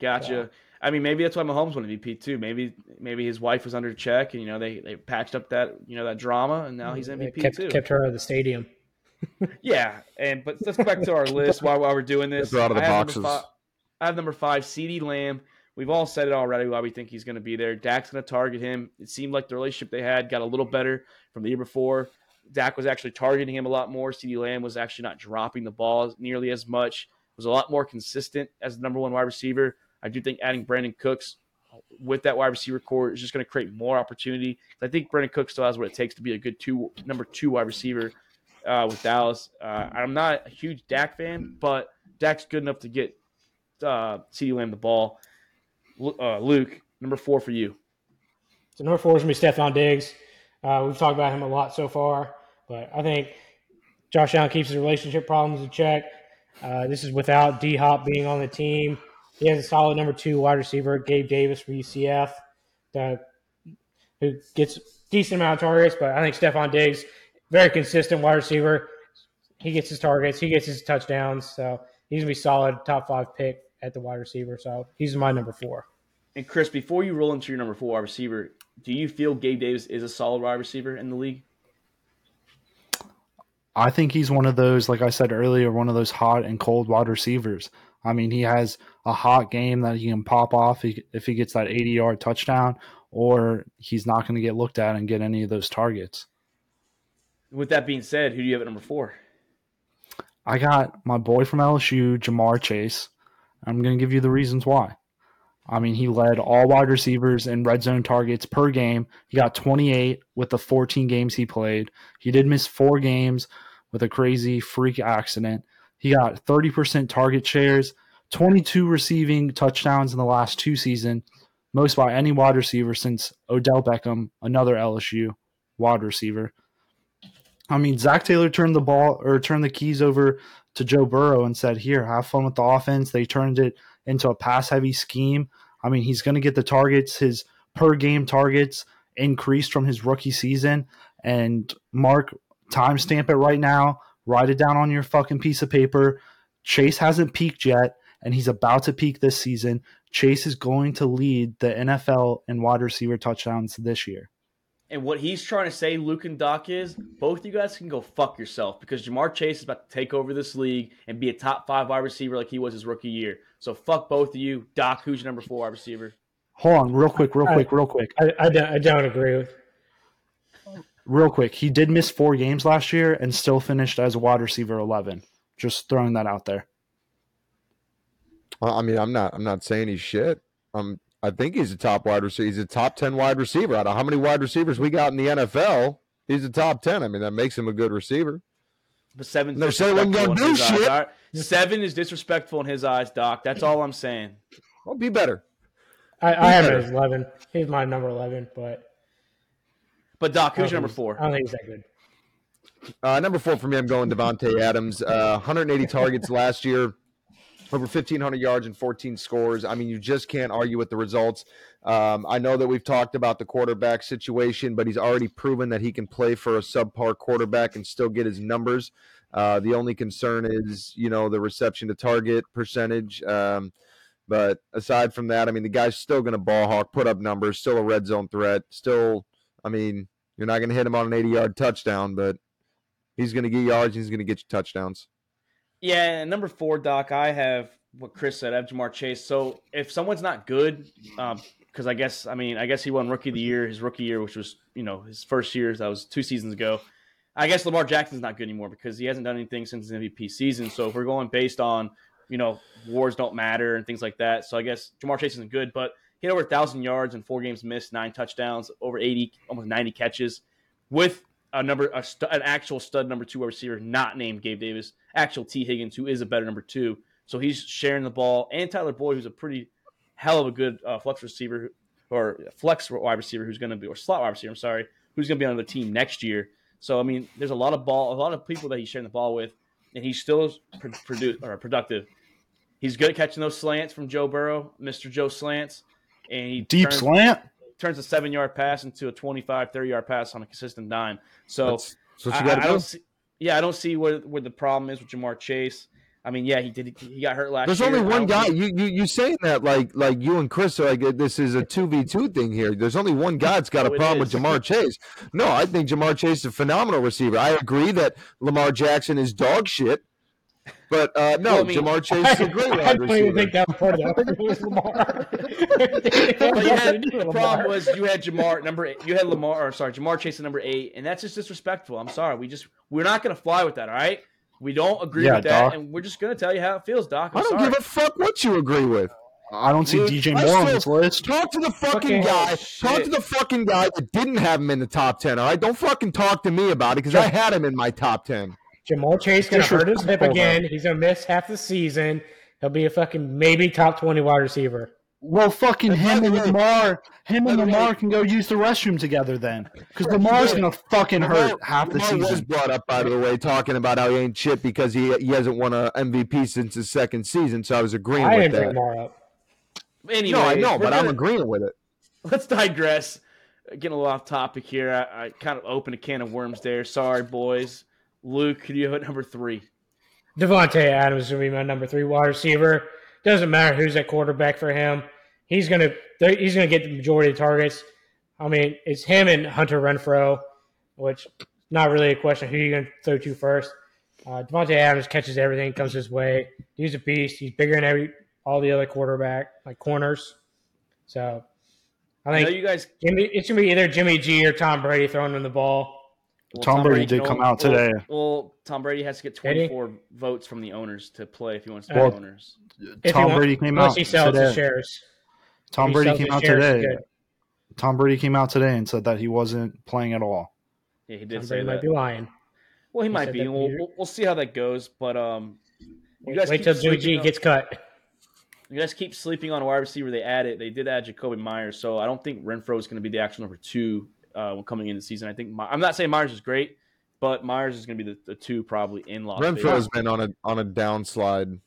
Gotcha. So. I mean, maybe that's why Mahomes won M V P too. Maybe maybe his wife was under check, and you know they, they patched up that you know that drama, and now he's M V P kept, too. Kept her out of the stadium. Yeah, and but let's go back to our list while while we're doing this. Out of the I, have boxes. Five, I have number five, CeeDee Lamb. We've all said it already why we think he's going to be there. Dak's going to target him. It seemed like the relationship they had got a little better from the year before. Dak was actually targeting him a lot more. CeeDee Lamb was actually not dropping the ball nearly as much. Was a lot more consistent as the number one wide receiver. I do think adding Brandon Cooks with that wide receiver core is just going to create more opportunity. I think Brandon Cooks still has what it takes to be a good two number two wide receiver uh, with Dallas. Uh, I'm not a huge Dak fan, but Dak's good enough to get uh, CeeDee Lamb the ball. Uh, Luke, number four for you. So number four is going to be Stephon Diggs. Uh, we've talked about him a lot so far, but I think Josh Allen keeps his relationship problems in check. Uh, this is without D-Hop being on the team. He has a solid number two wide receiver, Gabe Davis for U C F, that, who gets a decent amount of targets, but I think Stephon Diggs, very consistent wide receiver. He gets his targets. He gets his touchdowns. So he's going to be solid top five pick at the wide receiver, so he's my number four. And Chris, before you roll into your number four wide receiver, do you feel Gabe Davis is a solid wide receiver in the league? I think he's one of those, like I said earlier, one of those hot and cold wide receivers. I mean, he has a hot game that he can pop off if he gets that eighty-yard touchdown, or he's not going to get looked at and get any of those targets. With that being said, who do you have at number four? I got my boy from L S U, Ja'Marr Chase. I'm going to give you the reasons why. I mean, he led all wide receivers in red zone targets per game. He got twenty-eight with the fourteen games he played. He did miss four games with a crazy freak accident. He got thirty percent target shares, twenty-two receiving touchdowns in the last two seasons, most by any wide receiver since Odell Beckham, another L S U wide receiver. I mean, Zach Taylor turned the ball or turned the keys over to Joe Burrow and said, here, have fun with the offense. They turned it into a pass-heavy scheme. I mean, he's going to get the targets. His per-game targets increased from his rookie season. And Mark, timestamp it right now. Write it down on your fucking piece of paper. Chase hasn't peaked yet, and he's about to peak this season. Chase is going to lead the N F L in wide receiver touchdowns this year. And what he's trying to say, Luke and Doc, is both of you guys can go fuck yourself because Ja'Marr Chase is about to take over this league and be a top five wide receiver like he was his rookie year. So fuck both of you. Doc, who's your number four wide receiver? Hold on, real quick, real quick, real quick. I, I, don't, I don't agree with. Real quick, he did miss four games last year and still finished as a wide receiver eleven. Just throwing that out there. I mean, I'm not. I'm not saying he's shit. I'm I think he's a top wide receiver. He's a top ten wide receiver. Out of how many wide receivers we got in the N F L, he's a top ten. I mean, that makes him a good receiver. But seven is disrespectful. Seven is disrespectful in his eyes, Doc. That's all I'm saying. I'll be better. I, I have him as eleven. He's my number eleven, but but Doc, who's your number four? I don't think he's that good. Uh, number four for me, I'm going Davante Adams. Uh, one hundred eighty targets last year, over fifteen hundred yards and fourteen scores. I mean, you just can't argue with the results. Um, I know that we've talked about the quarterback situation, but he's already proven that he can play for a subpar quarterback and still get his numbers. Uh, the only concern is, you know, the reception to target percentage. Um, but aside from that, I mean, the guy's still going to ball hawk, put up numbers, still a red zone threat. Still, I mean, you're not going to hit him on an eighty-yard touchdown, but he's going to get yards. He's going to get you touchdowns. Yeah, and number four, Doc, I have what Chris said. I have Ja'Marr Chase. So if someone's not good, because um, I guess, I mean, I guess he won Rookie of the Year, his rookie year, which was, you know, his first year. That was two seasons ago. I guess Lamar Jackson's not good anymore because he hasn't done anything since his M V P season. So if we're going based on, you know, wars don't matter and things like that. So I guess Ja'Marr Chase isn't good, but he had over one thousand yards and four games missed, nine touchdowns, over eighty, almost ninety catches with a number, a st- an actual stud number two receiver, not named Gabe Davis, actual T. Higgins, who is a better number two. So he's sharing the ball. And Tyler Boyd, who's a pretty hell of a good uh, flex receiver or flex wide receiver, who's going to be, or slot wide receiver, I'm sorry, who's going to be on the team next year. So, I mean, there's a lot of ball, a lot of people that he's sharing the ball with, and he's still pr- produ- or productive. He's good at catching those slants from Joe Burrow, Mister Joe Slants. And he Deep turns, slant? turns a seven-yard pass into a twenty-five, thirty-yard pass on a consistent dime. So, that's, that's what you gotta I, I don't see, yeah, I don't see where, where the problem is with Ja'Marr Chase. I mean, yeah, he did. He got hurt last There's year. There's only one guy. You, you you saying that like like you and Chris are like this is a two v two thing here. There's only one guy that's got a problem with Ja'Marr Chase. No, I think Ja'Marr Chase is a phenomenal receiver. I agree that Lamar Jackson is dog shit. But, uh, no, well, I mean, Ja'Marr Chase is a great wide receiver. I don't even think that was part of that. It was Lamar. But you had, the problem was you had Ja'Marr number eight. You had Lamar, or sorry, Ja'Marr Chase at number eight, and that's just disrespectful. I'm sorry. We just, we're not going to fly with that, all right? We don't agree yeah, with that, Doc. And we're just going to tell you how it feels, Doc. I'm I don't sorry. give a fuck what you agree with. I don't see Dude, D J Moore on this list. Talk to the fucking, fucking guy. Talk to the fucking guy that didn't have him in the top ten, all right? Don't fucking talk to me about it because I had him in my top ten. Ja'Marr Chase going to hurt his hip again. He's going to miss half the season. He'll be a fucking maybe top twenty wide receiver. Well, fucking him and Lamar, him and Lamar can go use the restroom together then, because Lamar's going to fucking hurt half the season. Lamar was brought up, by the way, talking about how he ain't shit because he he hasn't won an M V P since his second season. So I was agreeing with that. I didn't bring Lamar up. Anyway, no, I know, but I'm agreeing with it. Let's digress. Getting a little off topic here. I, I kind of opened a can of worms there. Sorry, boys. Luke, who do you have at number three? Davante Adams is going to be my number three wide receiver. Doesn't matter who's at quarterback for him. He's going to he's going to get the majority of targets. I mean, it's him and Hunter Renfrow, which not really a question who you're going to throw to first. Uh, Davante Adams catches everything, comes his way. He's a beast. He's bigger than every all the other quarterback like corners. So I think I know you guys. Jimmy, it's going to be either Jimmy G or Tom Brady throwing him the ball. Well, Tom, Tom Brady, Brady did come out well, today. Well, Tom Brady has to get twenty-four Brady? votes from the owners to play if he wants to be well, owners. Tom Brady came out today. Tom Brady came out today. Tom Brady came out today and said that he wasn't playing at all. Yeah, he did Tom say Brady that. Might be lying. Well, he, he might be. We'll, we'll, we'll see how that goes. But um, you guys wait till Jimmy G gets cut. You guys keep sleeping on a wide receiver. They add it. They did add Jacoby Myers, so I don't think Renfrow is going to be the actual number two. Uh, when coming into the season, I think My- I'm not saying Myers is great, but Myers is going to be the, the two probably in Las Renfrow Vegas. Renfrow has been on a on a downslide.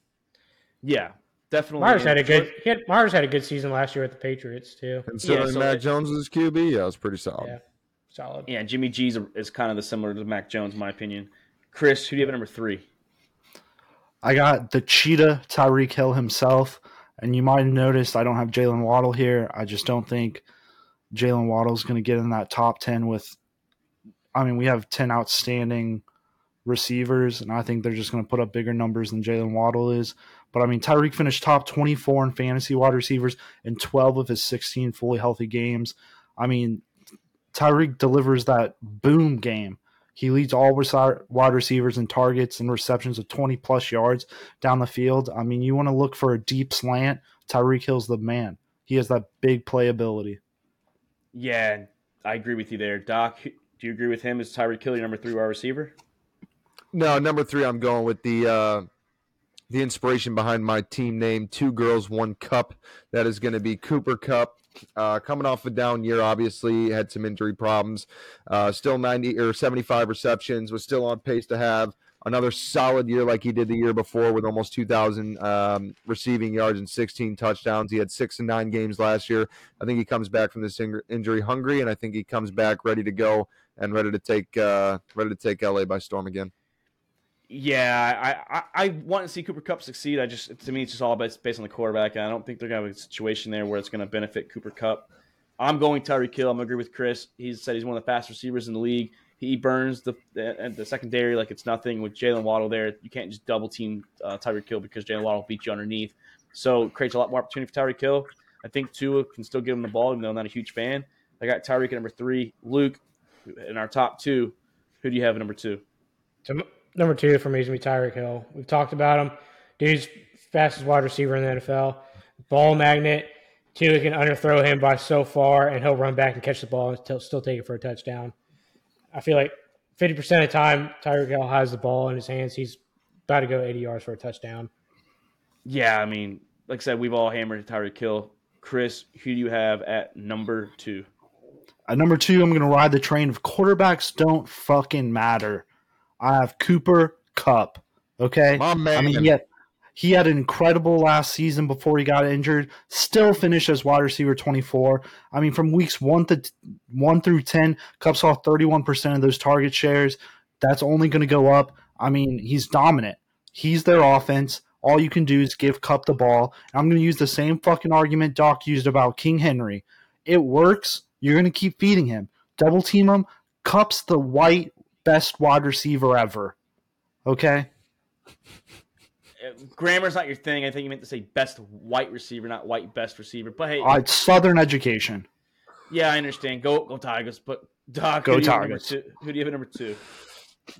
Yeah, definitely. Myers had a good he had, Myers had a good season last year with the Patriots too. Considering yeah, so Mac they, Jones is Q B, yeah, it was pretty solid. Yeah, solid. Yeah, Jimmy G's a, is kind of the similar to Mac Jones, in my opinion. Chris, who do you have at number three? I got the cheetah Tyreek Hill himself, and you might have noticed I don't have Jalen Waddle here. I just don't think Jalen Waddle's going to get in that top ten with – I mean, we have ten outstanding receivers, and I think they're just going to put up bigger numbers than Jalen Waddle is. But, I mean, Tyreek finished top twenty-four in fantasy wide receivers in twelve of his sixteen fully healthy games. I mean, Tyreek delivers that boom game. He leads all wide receivers in targets and receptions of twenty-plus yards down the field. I mean, you want to look for a deep slant, Tyreek Hill's the man. He has that big playability. Yeah, I agree with you there. Doc, do you agree with him? Is Tyreek Hill your number three wide receiver? No, number three, I'm going with the uh, the inspiration behind my team name, Two Girls, One Cup. That is going to be Cooper Kupp. Uh, coming off a down year, obviously, had some injury problems. Uh, still ninety or seventy-five receptions, was still on pace to have another solid year like he did the year before with almost two thousand um, receiving yards and sixteen touchdowns. He had six and nine games last year. I think he comes back from this in- injury hungry, and I think he comes back ready to go and ready to take uh, ready to take L A by storm again. Yeah, I, I, I want to see Cooper Kupp succeed. I just to me, it's just all based, based on the quarterback. I don't think they're going to have a situation there where it's going to benefit Cooper Kupp. I'm going Tyreek Hill. I'm going to agree with Chris. He said he's one of the fastest receivers in the league. He burns the the, the secondary like it's nothing. With Jalen Waddle there, you can't just double-team uh, Tyreek Hill because Jalen Waddle beats you underneath. So it creates a lot more opportunity for Tyreek Hill. I think Tua can still give him the ball, even though I'm not a huge fan. I got Tyreek at number three. Luke, in our top two, who do you have at number two? Tim- Number two for me is going to be Tyreek Hill. We've talked about him. Dude's fastest wide receiver in the N F L. Ball magnet. Tua can underthrow him by so far, and he'll run back and catch the ball and still take it for a touchdown. I feel like fifty percent of the time Tyreek Hill has the ball in his hands, he's about to go eighty yards for a touchdown. Yeah, I mean, like I said, we've all hammered Tyreek Hill. Chris, who do you have at number two? At number two, I'm going to ride the train of quarterbacks don't fucking matter. I have Cooper Kupp, okay? My man. I mean, he had, he had an incredible last season before he got injured, still finished as wide receiver twenty-four. I mean, from weeks one to one through ten, Kupp saw thirty-one percent of those target shares. That's only going to go up. I mean, he's dominant. He's their offense. All you can do is give Kupp the ball. And I'm going to use the same fucking argument Doc used about King Henry. It works. You're going to keep feeding him. Double team him. Kupp's the white best wide receiver ever. Okay? Grammar's not your thing. I think you meant to say best white receiver, not white best receiver. But hey. Uh, Southern education. Yeah, I understand. Go go Tigers. But, Doc, go who, Tigers. Do who do you have at number two?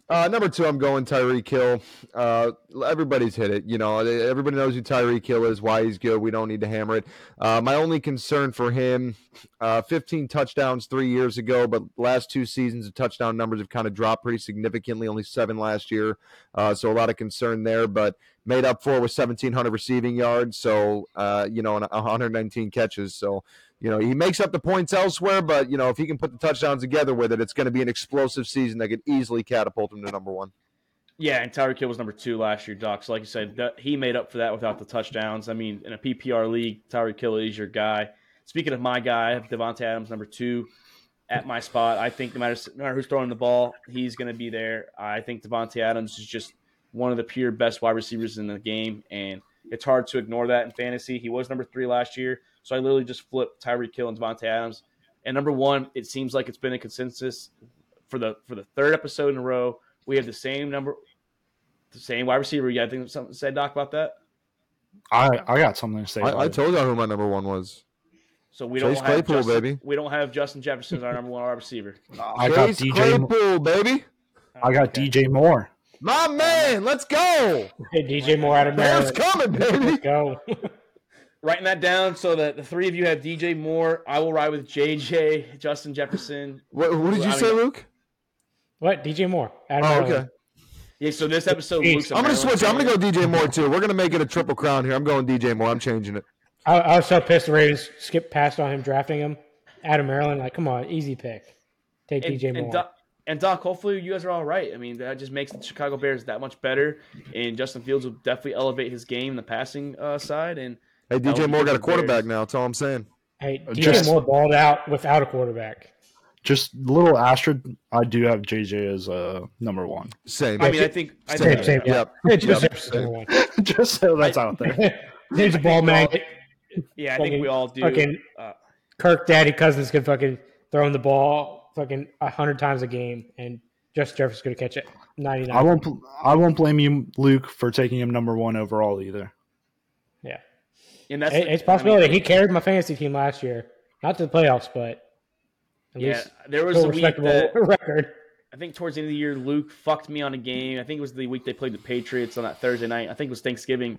Uh, number two, I'm going Tyreek Hill. Uh, everybody's hit it. You know, everybody knows who Tyreek Hill is, why he's good. We don't need to hammer it. Uh, my only concern for him, uh, fifteen touchdowns three years ago, but last two seasons the touchdown numbers have kind of dropped pretty significantly, only seven last year. Uh, so a lot of concern there, but made up for with seventeen hundred receiving yards. So, uh, you know, and one hundred nineteen catches. So, you know, he makes up the points elsewhere, but, you know, if he can put the touchdowns together with it, it's going to be an explosive season that could easily catapult him to number one. Yeah, and Tyreek Hill was number two last year, Doc. So, like you said, that, he made up for that without the touchdowns. I mean, in a P P R league, Tyreek Hill is your guy. Speaking of my guy, I have Davante Adams, number two, at my spot. I think no matter, no matter who's throwing the ball, he's going to be there. I think Davante Adams is just one of the pure best wide receivers in the game, and it's hard to ignore that in fantasy. He was number three last year. So I literally just flipped Tyreek Hill and Davante Adams. And number one, it seems like it's been a consensus for the for the third episode in a row. We have the same number, the same wide receiver. You got anything to say, Doc, about that? I, I got something to say. I, I told you who my number one was. So we Chase don't have Claypool, Justin, baby. We don't have Justin Jefferson as our number one wide receiver. I got Chase D J Claypool, baby. I got okay. D J Moore. My man, let's go. Hey, D J Moore out of Maryland. That's coming, baby. Let's go. Writing that down so that the three of you have D J Moore. I will ride with J J, Justin Jefferson. What, what did you say, Luke? What? D J Moore. Adam oh, Maryland. Okay. Yeah, so this episode, Luke's I'm going to switch. I'm going to go D J Moore, too. We're going to make it a triple crown here. I'm going D J Moore. I'm changing it. I, I was so pissed the Ravens skipped past on him drafting him. Adam Maryland, like, come on, easy pick. Take and, D J Moore. And Doc, and, Doc, hopefully you guys are all right. I mean, that just makes the Chicago Bears that much better, and Justin Fields will definitely elevate his game in the passing uh, side, and hey, D J Moore got a quarterback now. That's all I'm saying. Hey, D J just, Moore balled out without a quarterback. Just little asterisk, I do have J J as uh, number one. Same. I mean, I think. I same, think same. Yep. Yeah. Just, yep. Same. Just so that's I, out there. There's a ball man. Yeah, I fucking, think we all do. Fucking uh, Kirk Daddy Cousins could fucking throw him the ball fucking one hundred times a game, and Justin Jefferson's going to catch it ninety-nine. I won't, I won't blame you, Luke, for taking him number one overall either. And that's it's the, possible I mean, that he carried my fantasy team last year, not to the playoffs, but at yeah, least there was a respectable week that, record. I think towards the end of the year, Luke fucked me on a game. I think it was the week they played the Patriots on that Thursday night. I think it was Thanksgiving.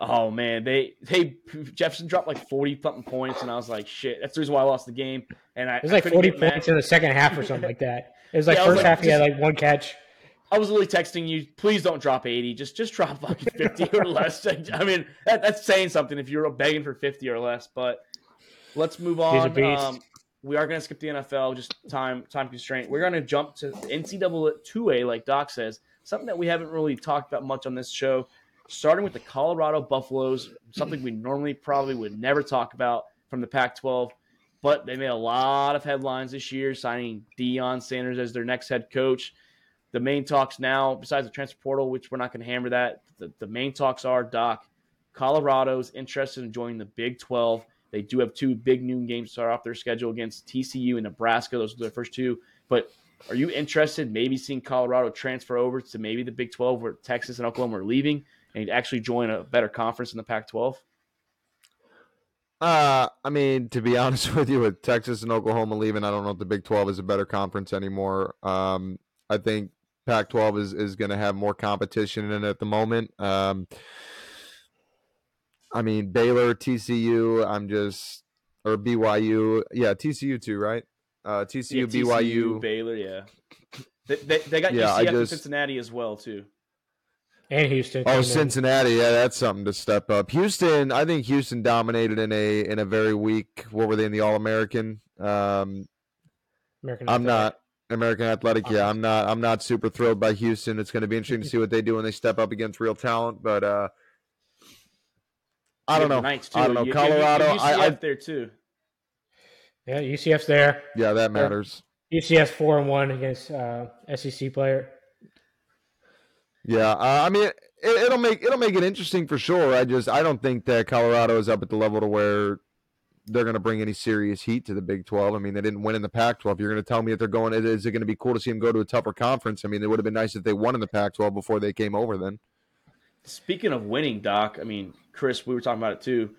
Oh man, they they Jefferson dropped like forty something points, and I was like, shit. That's the reason why I lost the game. And I it was like I forty points mad. in the second half or something like that. It was like yeah, first was like, half he had like one catch. I was literally texting you, please don't drop eighty. Just just drop fucking fifty or less. I mean, that, that's saying something if you're begging for fifty or less. But let's move on. Um, we are going to skip the N F L, just time time constraint. We're going to jump to N C double A two A, like Doc says, something that we haven't really talked about much on this show, starting with the Colorado Buffaloes, something we normally probably would never talk about from the Pac twelve. But they made a lot of headlines this year, signing Deion Sanders as their next head coach. The main talks now, besides the transfer portal, which we're not going to hammer that, the, the main talks are, Doc, Colorado's interested in joining the Big twelve. They do have two big noon games to start off their schedule against T C U and Nebraska. Those are their first two. But are you interested maybe seeing Colorado transfer over to maybe the Big twelve where Texas and Oklahoma are leaving and actually join a better conference in the Pac twelve? Uh, I mean, to be honest with you, with Texas and Oklahoma leaving, I don't know if the Big twelve is a better conference anymore. Um, I think Pac twelve is, is going to have more competition in it at the moment. Um, I mean, Baylor, T C U, I'm just – or B Y U. Yeah, T C U too, right? Uh, T C U, yeah, T C U, B Y U. Baylor, yeah. They, they, they got yeah, U C F just, and Cincinnati as well too. And Houston. Oh, Cincinnati, yeah, that's something to step up. Houston, I think Houston dominated in a in a very weak – what were they in the All-American? Um, American I'm Athletic. not – American Athletic, yeah, I'm not, I'm not super thrilled by Houston. It's going to be interesting to see what they do when they step up against real talent. But uh, I don't know, too. I don't know. You, Colorado, you, you, you I, I there too. Yeah, U C F's there. Yeah, that matters. U C F's four and one against uh, S E C player. Yeah, uh, I mean, it, it'll make it'll make it interesting for sure. I just I don't think that Colorado is up at the level to where they're going to bring any serious heat to the Big twelve. I mean, they didn't win in the Pac twelve. You're going to tell me that they're going, is it going to be cool to see them go to a tougher conference? I mean, it would have been nice if they won in the Pac twelve before they came over then. Speaking of winning, Doc, I mean, Chris, we were talking about it too.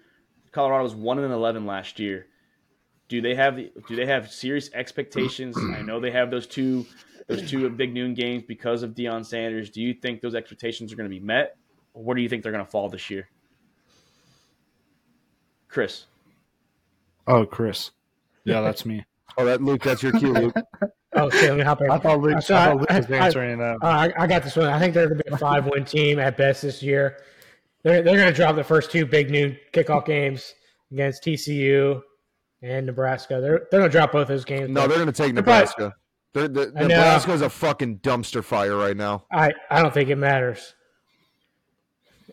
Colorado was one and eleven last year. Do they have the, do they have serious expectations? I know they have those two those two big noon games because of Deion Sanders. Do you think those expectations are going to be met? Or where do you think they're going to fall this year? Chris. Oh, Chris. Yeah, that's me. Oh, that Luke, that's your cue, Luke. Oh, shit, let me hop in. I thought Luke, so I, I thought Luke was answering that. I, I got this one. I think they're going to be a five-win team at best this year. They're, they're going to drop the first two big noon kickoff games against T C U and Nebraska. They're, they're going to drop both those games. No, they're going to take Nebraska. They're, they're, Nebraska is a fucking dumpster fire right now. I, I don't think it matters.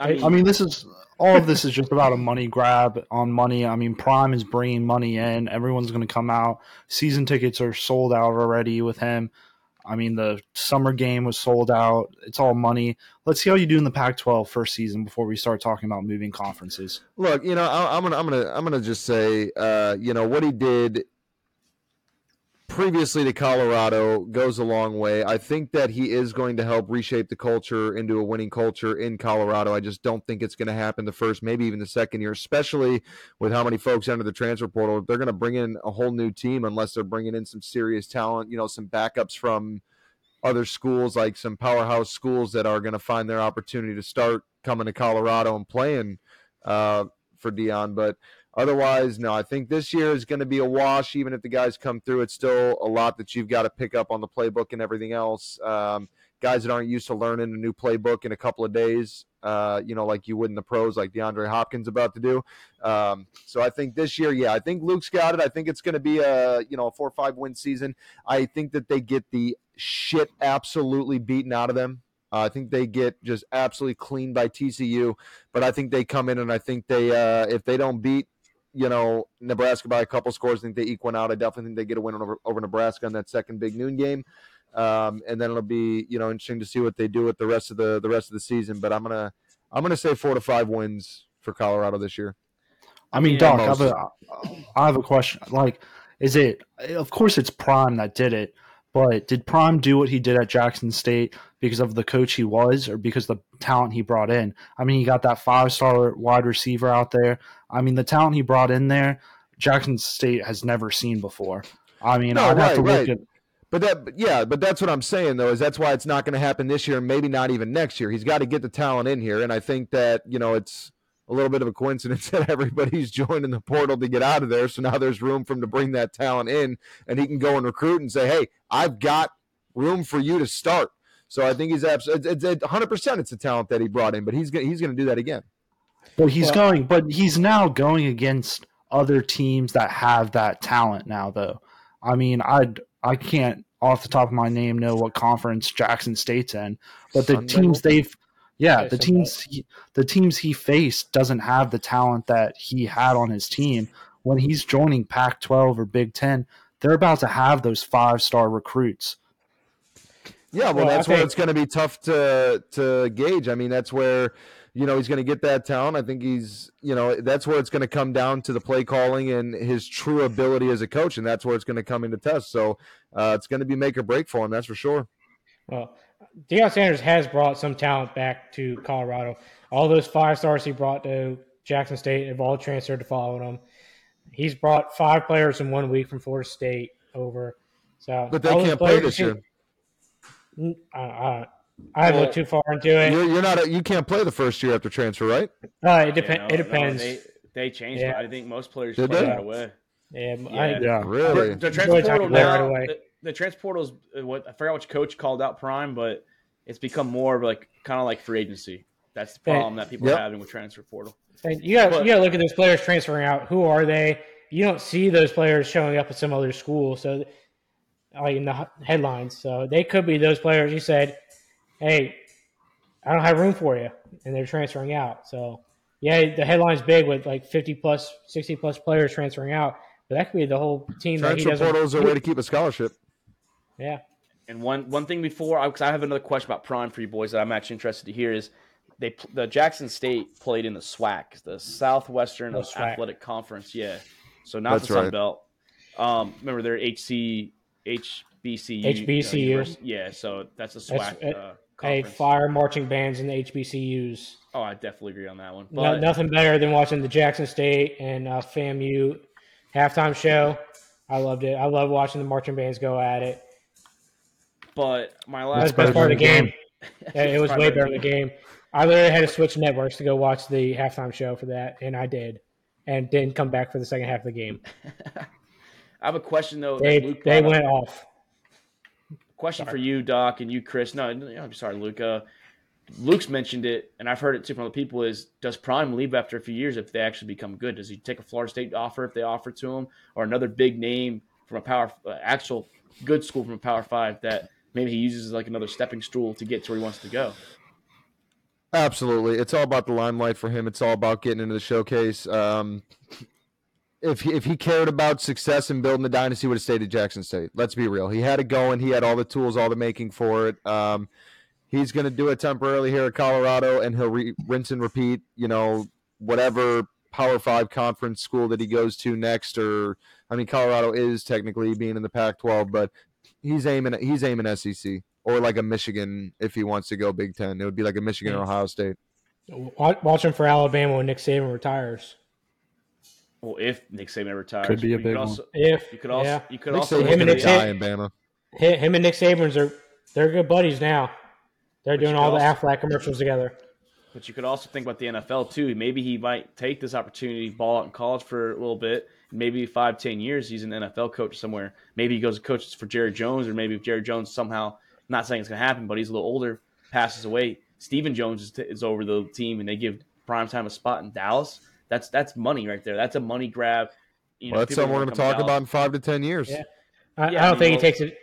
I mean, I mean this is – all of this is just about a money grab on money. I mean, Prime is bringing money in. Everyone's going to come out. Season tickets are sold out already with him. I mean, the summer game was sold out. It's all money. Let's see how you do in the Pac twelve first season before we start talking about moving conferences. Look, you know, I, I'm gonna, I'm gonna, I'm gonna just say, uh, you know, what he did previously to Colorado goes a long way. I think that he is going to help reshape the culture into a winning culture in Colorado. I just don't think it's going to happen the first, maybe even the second year, especially with how many folks enter the transfer portal. They're going to bring in a whole new team unless they're bringing in some serious talent, you know, some backups from other schools, like some powerhouse schools that are going to find their opportunity to start coming to Colorado and playing uh, for Deion. But otherwise, no, I think this year is going to be a wash. Even if the guys come through, it's still a lot that you've got to pick up on the playbook and everything else. Um, guys that aren't used to learning a new playbook in a couple of days, uh, you know, like you would in the pros, like DeAndre Hopkins about to do. Um, so I think this year, yeah, I think Luke's got it. I think it's going to be a, you know, a four or five win season. I think that they get the shit absolutely beaten out of them. Uh, I think they get just absolutely cleaned by T C U. But I think they come in and I think they, uh, if they don't beat, you know, Nebraska by a couple scores, I think they eke one out. I definitely think they get a win over, over Nebraska in that second big noon game. Um, and then it'll be, you know, interesting to see what they do with the rest of the, the rest of the season. But I'm going to, I'm going to say four to five wins for Colorado this year. I mean, yeah, Doc, I have, a, I have a question. Like, is it, of course it's Prime that did it, but did Prime do what he did at Jackson State because of the coach he was or because the talent he brought in? I mean, he got that five-star wide receiver out there. I mean, the talent he brought in there, Jackson State has never seen before. I mean, no, I'd right, have to look right. at But that, yeah, but that's what I'm saying, though, is that's why it's not going to happen this year and maybe not even next year. He's got to get the talent in here, and I think that, you know, it's a little bit of a coincidence that everybody's joining the portal to get out of there. So now there's room for him to bring that talent in, and he can go and recruit and say, hey, I've got room for you to start. So I think he's absolutely one hundred percent it's the talent that he brought in, but he's going he's going to do that again. Well, he's well, going, but he's now going against other teams that have that talent now, though. I mean, I I can't off the top of my name know what conference Jackson State's in, but the Sunday teams they've yeah, yeah the teams he, the teams he faced doesn't have the talent that he had on his team. When he's joining Pac twelve or Big Ten, they're about to have those five-star recruits. Yeah, well, well that's think, where it's going to be tough to to gauge. I mean, that's where, you know, he's going to get that talent. I think he's, you know, that's where it's going to come down to the play calling and his true ability as a coach, and that's where it's going to come into test. So uh, it's going to be make or break for him, that's for sure. Well, Deion Sanders has brought some talent back to Colorado. All those five stars he brought to Jackson State have all transferred to follow him. He's brought five players in one week from Florida State over. So, but they can't play this year. I I look too far into it. You're, you're not. A, you can't play the first year after transfer, right? Uh, it depends. Yeah, no, it depends. No, they, they changed. Yeah. I think most players play right away. Yeah, yeah. I, yeah. really. The, the transfer portal now. Right the, the transfer portal is what I forgot which coach called out prime, but it's become more of like kind of like free agency. That's the problem and, that people yep. are having with transfer portal. And you got you got to look at those players transferring out. Who are they? You don't see those players showing up at some other school, so. Like in the headlines. So they could be those players you said, hey, I don't have room for you, and they're transferring out. So, yeah, the headline's big with like fifty-plus, sixty-plus players transferring out, but that could be the whole team. Transfer that he doesn't portal is a way to keep a scholarship. Yeah. And one, one thing before, because I, I have another question about Prime for you boys that I'm actually interested to hear is they the Jackson State played in the SWAC, the Southwestern oh, Athletic Conference. Yeah. So not That's the Sun right. Belt. Um, remember, they're H C – H B C U. H B C U. Yeah, so that's a SWAC that's, uh, conference. Hey, fire marching bands in the H B C Us. Oh, I definitely agree on that one. But, no, nothing better than watching the Jackson State and uh, FAMU halftime show. I loved it. I love watching the marching bands go at it. But my last best part of the game. yeah, it was way better than the game. I literally had to switch networks to go watch the halftime show for that, and I did. And didn't come back for the second half of the game. I have a question, though. They, Luke they went up. off. Question sorry. for you, Doc, and you, Chris. No, no I'm sorry, Luke. Uh, Luke's mentioned it, and I've heard it too from other people, is does Prime leave after a few years if they actually become good? Does he take a Florida State offer if they offer to him, or another big name from a power uh, actual good school from a Power Five that maybe he uses as like another stepping stool to get to where he wants to go? Absolutely. It's all about the limelight for him. It's all about getting into the showcase. Um If he, if he cared about success and building the dynasty, he would have stayed at Jackson State. Let's be real. He had it going. He had all the tools, all the making for it. Um, he's going to do it temporarily here at Colorado, and he'll re- rinse and repeat, you know, whatever Power Five conference school that he goes to next. Or, I mean, Colorado is technically being in the Pac twelve, but he's aiming he's aiming S E C or like a Michigan if he wants to go Big Ten. It would be like a Michigan or Ohio State. Watch him for Alabama when Nick Saban retires. Well, if Nick Saban retires, could be a big could also, one. If you could also, yeah. you could Nick also him and Nick die in Bama. Him and Nick Saban's are they're good buddies now. They're but doing all also, the Aflac commercials together. But you could also think about the N F L too. Maybe he might take this opportunity, ball out in college for a little bit. Maybe five, ten years, he's an N F L coach somewhere. Maybe he goes to coach for Jerry Jones, or maybe if Jerry Jones somehow, not saying it's going to happen, but he's a little older, passes away. Stephen Jones is, t- is over the team, and they give Primetime a spot in Dallas. That's that's money right there. That's a money grab. You know, well, that's something we're going to talk about in five to ten years. Yeah. I, yeah, I don't I mean, think he takes it.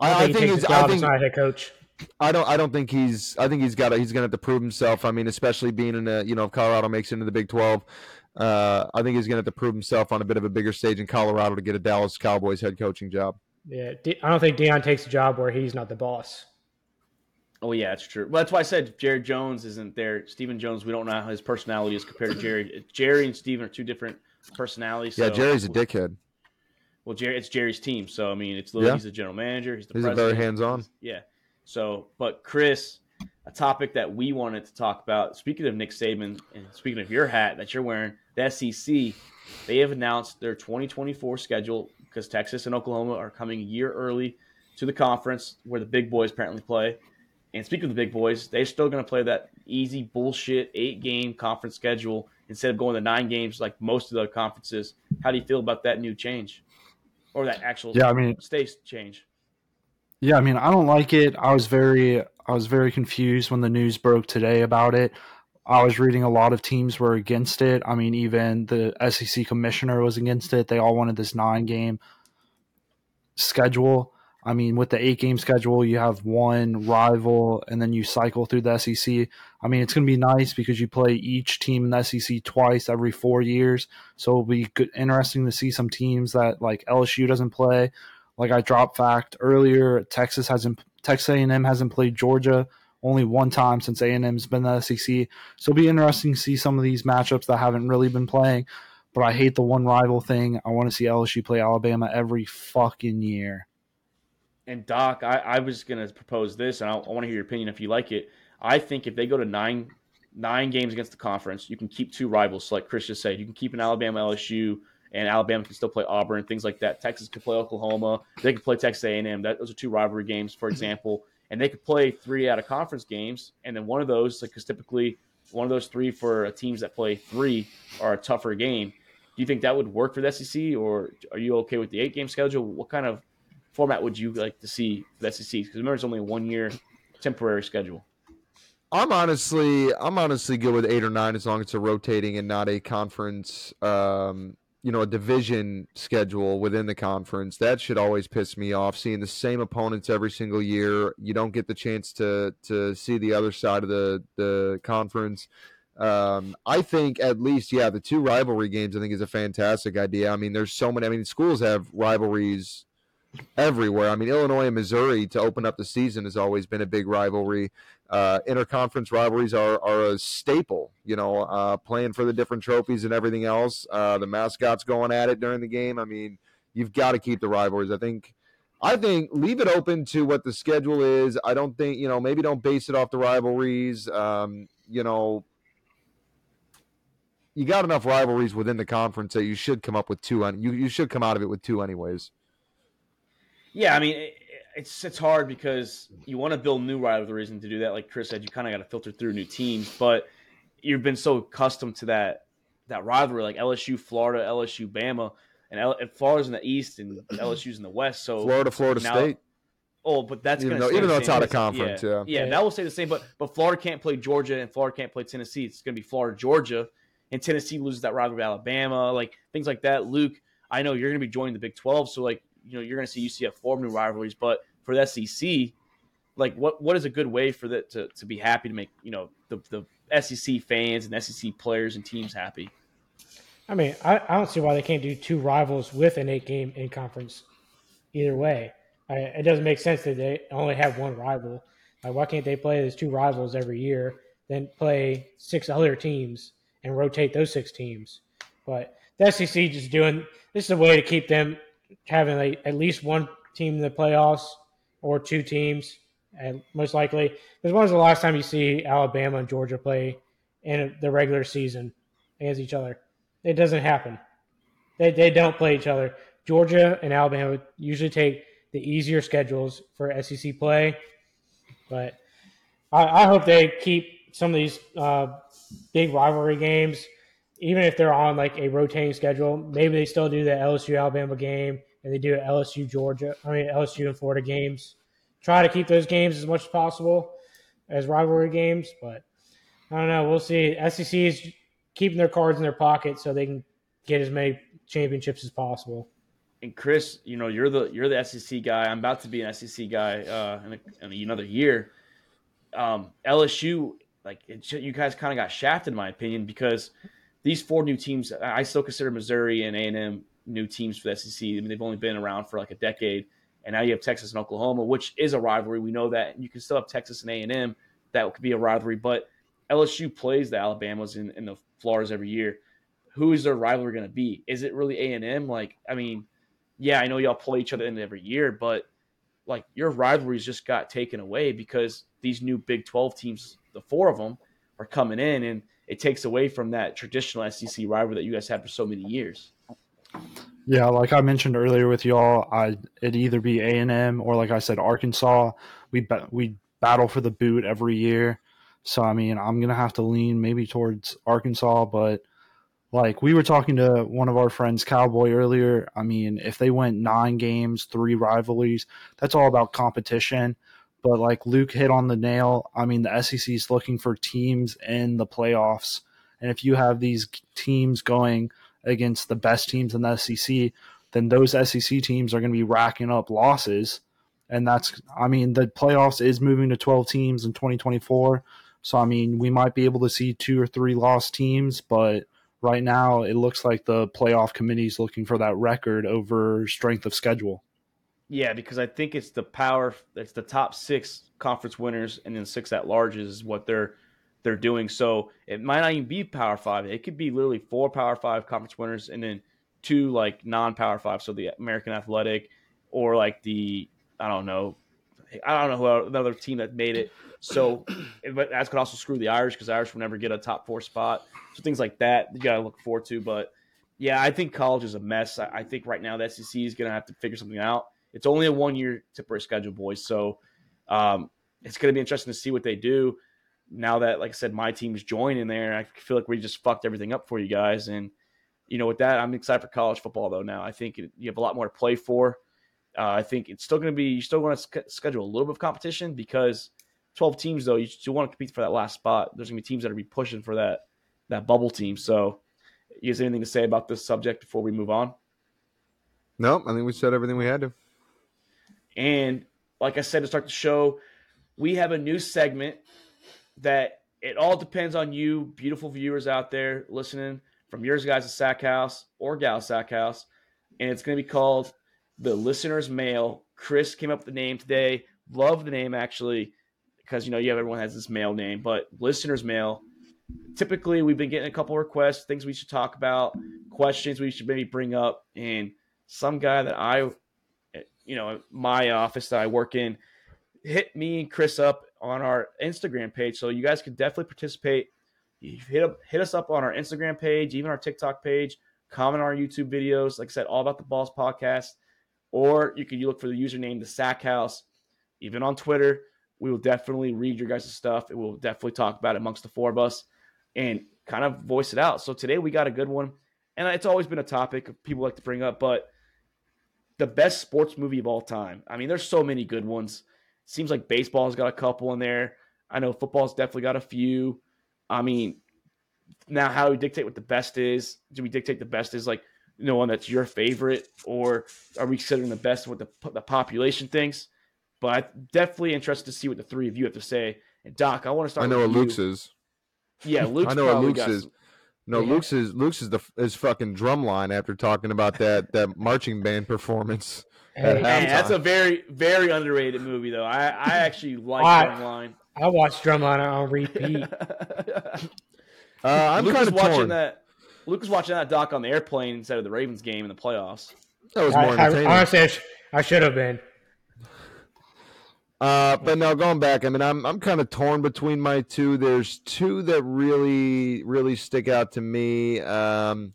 I, I think, think he's. I think head coach. I don't. I don't think he's. I think he's got. A, he's going to have to prove himself. I mean, especially being in a. You know, if Colorado makes it into the Big twelve, uh, I think he's going to have to prove himself on a bit of a bigger stage in Colorado to get a Dallas Cowboys head coaching job. Yeah, I don't think Deion takes a job where he's not the boss. Oh, yeah, it's true. Well, that's why I said Jerry Jones isn't there. Stephen Jones, we don't know how his personality is compared to Jerry. Jerry and Stephen are two different personalities. Yeah, so. Jerry's a dickhead. Well, Jerry, it's Jerry's team. So, I mean, it's yeah. he's the general manager. He's the he's president. He's very hands-on. Yeah. So, but Chris, a topic that we wanted to talk about, speaking of Nick Saban and speaking of your hat that you're wearing, the S E C, they have announced their twenty twenty-four schedule because Texas and Oklahoma are coming a year early to the conference where the big boys apparently play. And speaking of the big boys, they're still going to play that easy bullshit eight-game conference schedule instead of going to nine games like most of the conferences. How do you feel about that new change or that actual yeah, I mean, state change? Yeah, I mean, I don't like it. I was very I was very confused when the news broke today about it. I was reading a lot of teams were against it. I mean, even the S E C commissioner was against it. They all wanted this nine-game schedule. I mean, with the eight-game schedule, you have one rival, and then you cycle through the S E C. I mean, it's going to be nice because you play each team in the S E C twice every four years. So it'll be good, interesting to see some teams that, like, L S U doesn't play. Like I dropped fact earlier, Texas hasn't Texas A and M hasn't played Georgia only one time since A and M's been in the S E C. So it'll be interesting to see some of these matchups that haven't really been playing. But I hate the one rival thing. I want to see L S U play Alabama every fucking year. And, Doc, I, I was going to propose this, and I, I want to hear your opinion if you like it. I think if they go to nine nine games against the conference, you can keep two rivals. So like Chris just said, you can keep an Alabama L S U, and Alabama can still play Auburn, things like that. Texas could play Oklahoma. They could play Texas A and M. That, those are two rivalry games, for example. And they could play three out of conference games, and then one of those, because like, typically one of those three for teams that play three are a tougher game. Do you think that would work for the S E C, or are you okay with the eight-game schedule? What kind of format would you like to see for the S E C? Because remember, it's only a one-year temporary schedule. I'm honestly, I'm honestly good with eight or nine as long as it's a rotating and not a conference, um, you know, a division schedule within the conference. That should always piss me off. Seeing the same opponents every single year, you don't get the chance to to see the other side of the the conference. Um, I think at least, yeah, the two rivalry games I think is a fantastic idea. I mean, there's so many. I mean, schools have rivalries everywhere. I mean, Illinois and Missouri to open up the season has always been a big rivalry. Uh, interconference rivalries are, are a staple, you know, uh, playing for the different trophies and everything else. Uh, the mascots going at it during the game. I mean, you've got to keep the rivalries. I think, I think leave it open to what the schedule is. I don't think, you know, maybe don't base it off the rivalries. Um, you know, you got enough rivalries within the conference that you should come up with two. And you, you should come out of it with two anyways. Yeah, I mean, it, it's it's hard because you want to build new rivalries, and to do that, like Chris said, you kind of got to filter through new teams. But you've been so accustomed to that that rivalry, like L S U, Florida, L S U, Bama, and, L- and Florida's in the East and L S U's in the West. So Florida, Florida now, State. Oh, but that's going to even though it's out of conference, yeah, yeah, yeah, that will stay the same. But but Florida can't play Georgia, and Florida can't play Tennessee. It's going to be Florida, Georgia, and Tennessee loses that rivalry to Alabama, like things like that. Luke, I know you're going to be joining the Big twelve, so like, you know, you're going to see U C F form new rivalries, but for the S E C, like what, what is a good way for that to, to be happy to make, you know, the, the S E C fans and S E C players and teams happy? I mean, I, I don't see why they can't do two rivals with an eight game in conference either way. I, it doesn't make sense that they only have one rival. Like, why can't they play those two rivals every year, then play six other teams and rotate those six teams? But the S E C just doing, this is a way to keep them having like at least one team in the playoffs or two teams, and most likely, because when was the last time you see Alabama and Georgia play in the regular season against each other? It doesn't happen. They they don't play each other. Georgia and Alabama usually take the easier schedules for S E C play, but I, I hope they keep some of these uh, big rivalry games. Even if they're on like a rotating schedule, maybe they still do the L S U Alabama game and they do an L S U Georgia, I mean L S U and Florida games. Try to keep those games as much as possible as rivalry games, but I don't know. We'll see. S E C is keeping their cards in their pocket so they can get as many championships as possible. And Chris, you know, you're the you're the S E C guy. I'm about to be an S E C guy uh, in, a, in another year. Um, L S U, like it, you guys kind of got shafted, in my opinion, because these four new teams, I still consider Missouri and A and M new teams for the S E C. I mean, they've only been around for like a decade, and now you have Texas and Oklahoma, which is a rivalry. We know that. You can still have Texas and A and M. That could be a rivalry, but L S U plays the Alabamas and, and the Floridas every year. Who is their rivalry going to be? Is it really A and M? Like, I mean, yeah, I know y'all play each other in every year, but like your rivalries just got taken away because these new Big twelve teams, the four of them, are coming in, and it takes away from that traditional S E C rivalry that you guys had for so many years. Yeah, like I mentioned earlier with y'all, I, it'd either be A and M or, like I said, Arkansas. We ba- we battle for the boot every year. So, I mean, I'm going to have to lean maybe towards Arkansas, but Like, we were talking to one of our friends, Cowboy, earlier. I mean, if they went nine games, three rivalries, that's all about competition. But, like, Luke hit on the nail. I mean, the S E C is looking for teams in the playoffs. And if you have these teams going against the best teams in the S E C, then those S E C teams are going to be racking up losses. And that's, I mean, the playoffs is moving to twelve teams in twenty twenty-four. So, I mean, we might be able to see two or three lost teams, but right now it looks like the playoff committee is looking for that record over strength of schedule. Yeah, because I think it's the power, it's the top six conference winners and then six at-larges is what they're they're doing. So it might not even be Power Five. It could be literally four Power Five conference winners and then two, like, non-Power Five, so the American Athletic or, like, the, I don't know, I don't know who else, another team that made it. So, but that could also screw the Irish because the Irish will never get a top four spot. So things like that you got to look forward to. But, yeah, I think college is a mess. I, I think right now the S E C is going to have to figure something out. It's only a one-year temporary schedule, boys. So um, it's going to be interesting to see what they do now that, like I said, my team's joining there. I feel like we just fucked everything up for you guys. And, you know, with that, I'm excited for college football, though, now. I think it, you have a lot more to play for. Uh, I think it's still going to be – you still want to sc- schedule a little bit of competition because twelve teams, though, you still want to compete for that last spot. There's going to be teams that are going to be pushing for that that bubble team. So is there anything to say about this subject before we move on? No, I think we said everything we had to. And like I said, to start the show, we have a new segment that it all depends on you, beautiful viewers out there listening from yours guys at Sack House or Gal Sack House. And it's going to be called The Listener's Mail. Chris came up with the name today. Love the name, actually, because, you know, you have everyone has this mail name, but Listener's Mail. Typically, we've been getting a couple requests, things we should talk about, questions we should maybe bring up. And some guy that I – you know, my office that I work in, hit me and Chris up on our Instagram page. So you guys can definitely participate. You hit up, hit us up on our Instagram page, even our TikTok page, comment on our YouTube videos. Like I said, All About the Balls podcast, or you can you look for the username, The Sack House, even on Twitter. We will definitely read your guys' stuff. It will definitely talk about it amongst the four of us and kind of voice it out. So today we got a good one, and it's always been a topic people like to bring up, but the best sports movie of all time. I mean, there's so many good ones. Seems like baseball's got a couple in there. I know football's definitely got a few. I mean, now how do we dictate what the best is? Do we dictate the best is like, you know, one that's your favorite, or are we considering the best what the, the population thinks? But I'm definitely interested to see what the three of you have to say. And Doc, I want to start. I know with what you. Luke's is. Yeah, Luke's. I know what Luke's is. Some- No, yeah. Luke's is Luke's is the is fucking drumline after talking about that that marching band performance. Hey, man, that's a very very underrated movie though. I, I actually like I, Drumline. I watched Drumline on repeat. uh, I'm Luke kind of watching torn. that. Luke was watching that doc on the airplane instead of the Ravens game in the playoffs. That was more I, entertaining. I, honestly, I, sh- I should have been. Uh, but now going back, I mean, I'm I'm kind of torn between my two. There's two that really, really stick out to me. Um,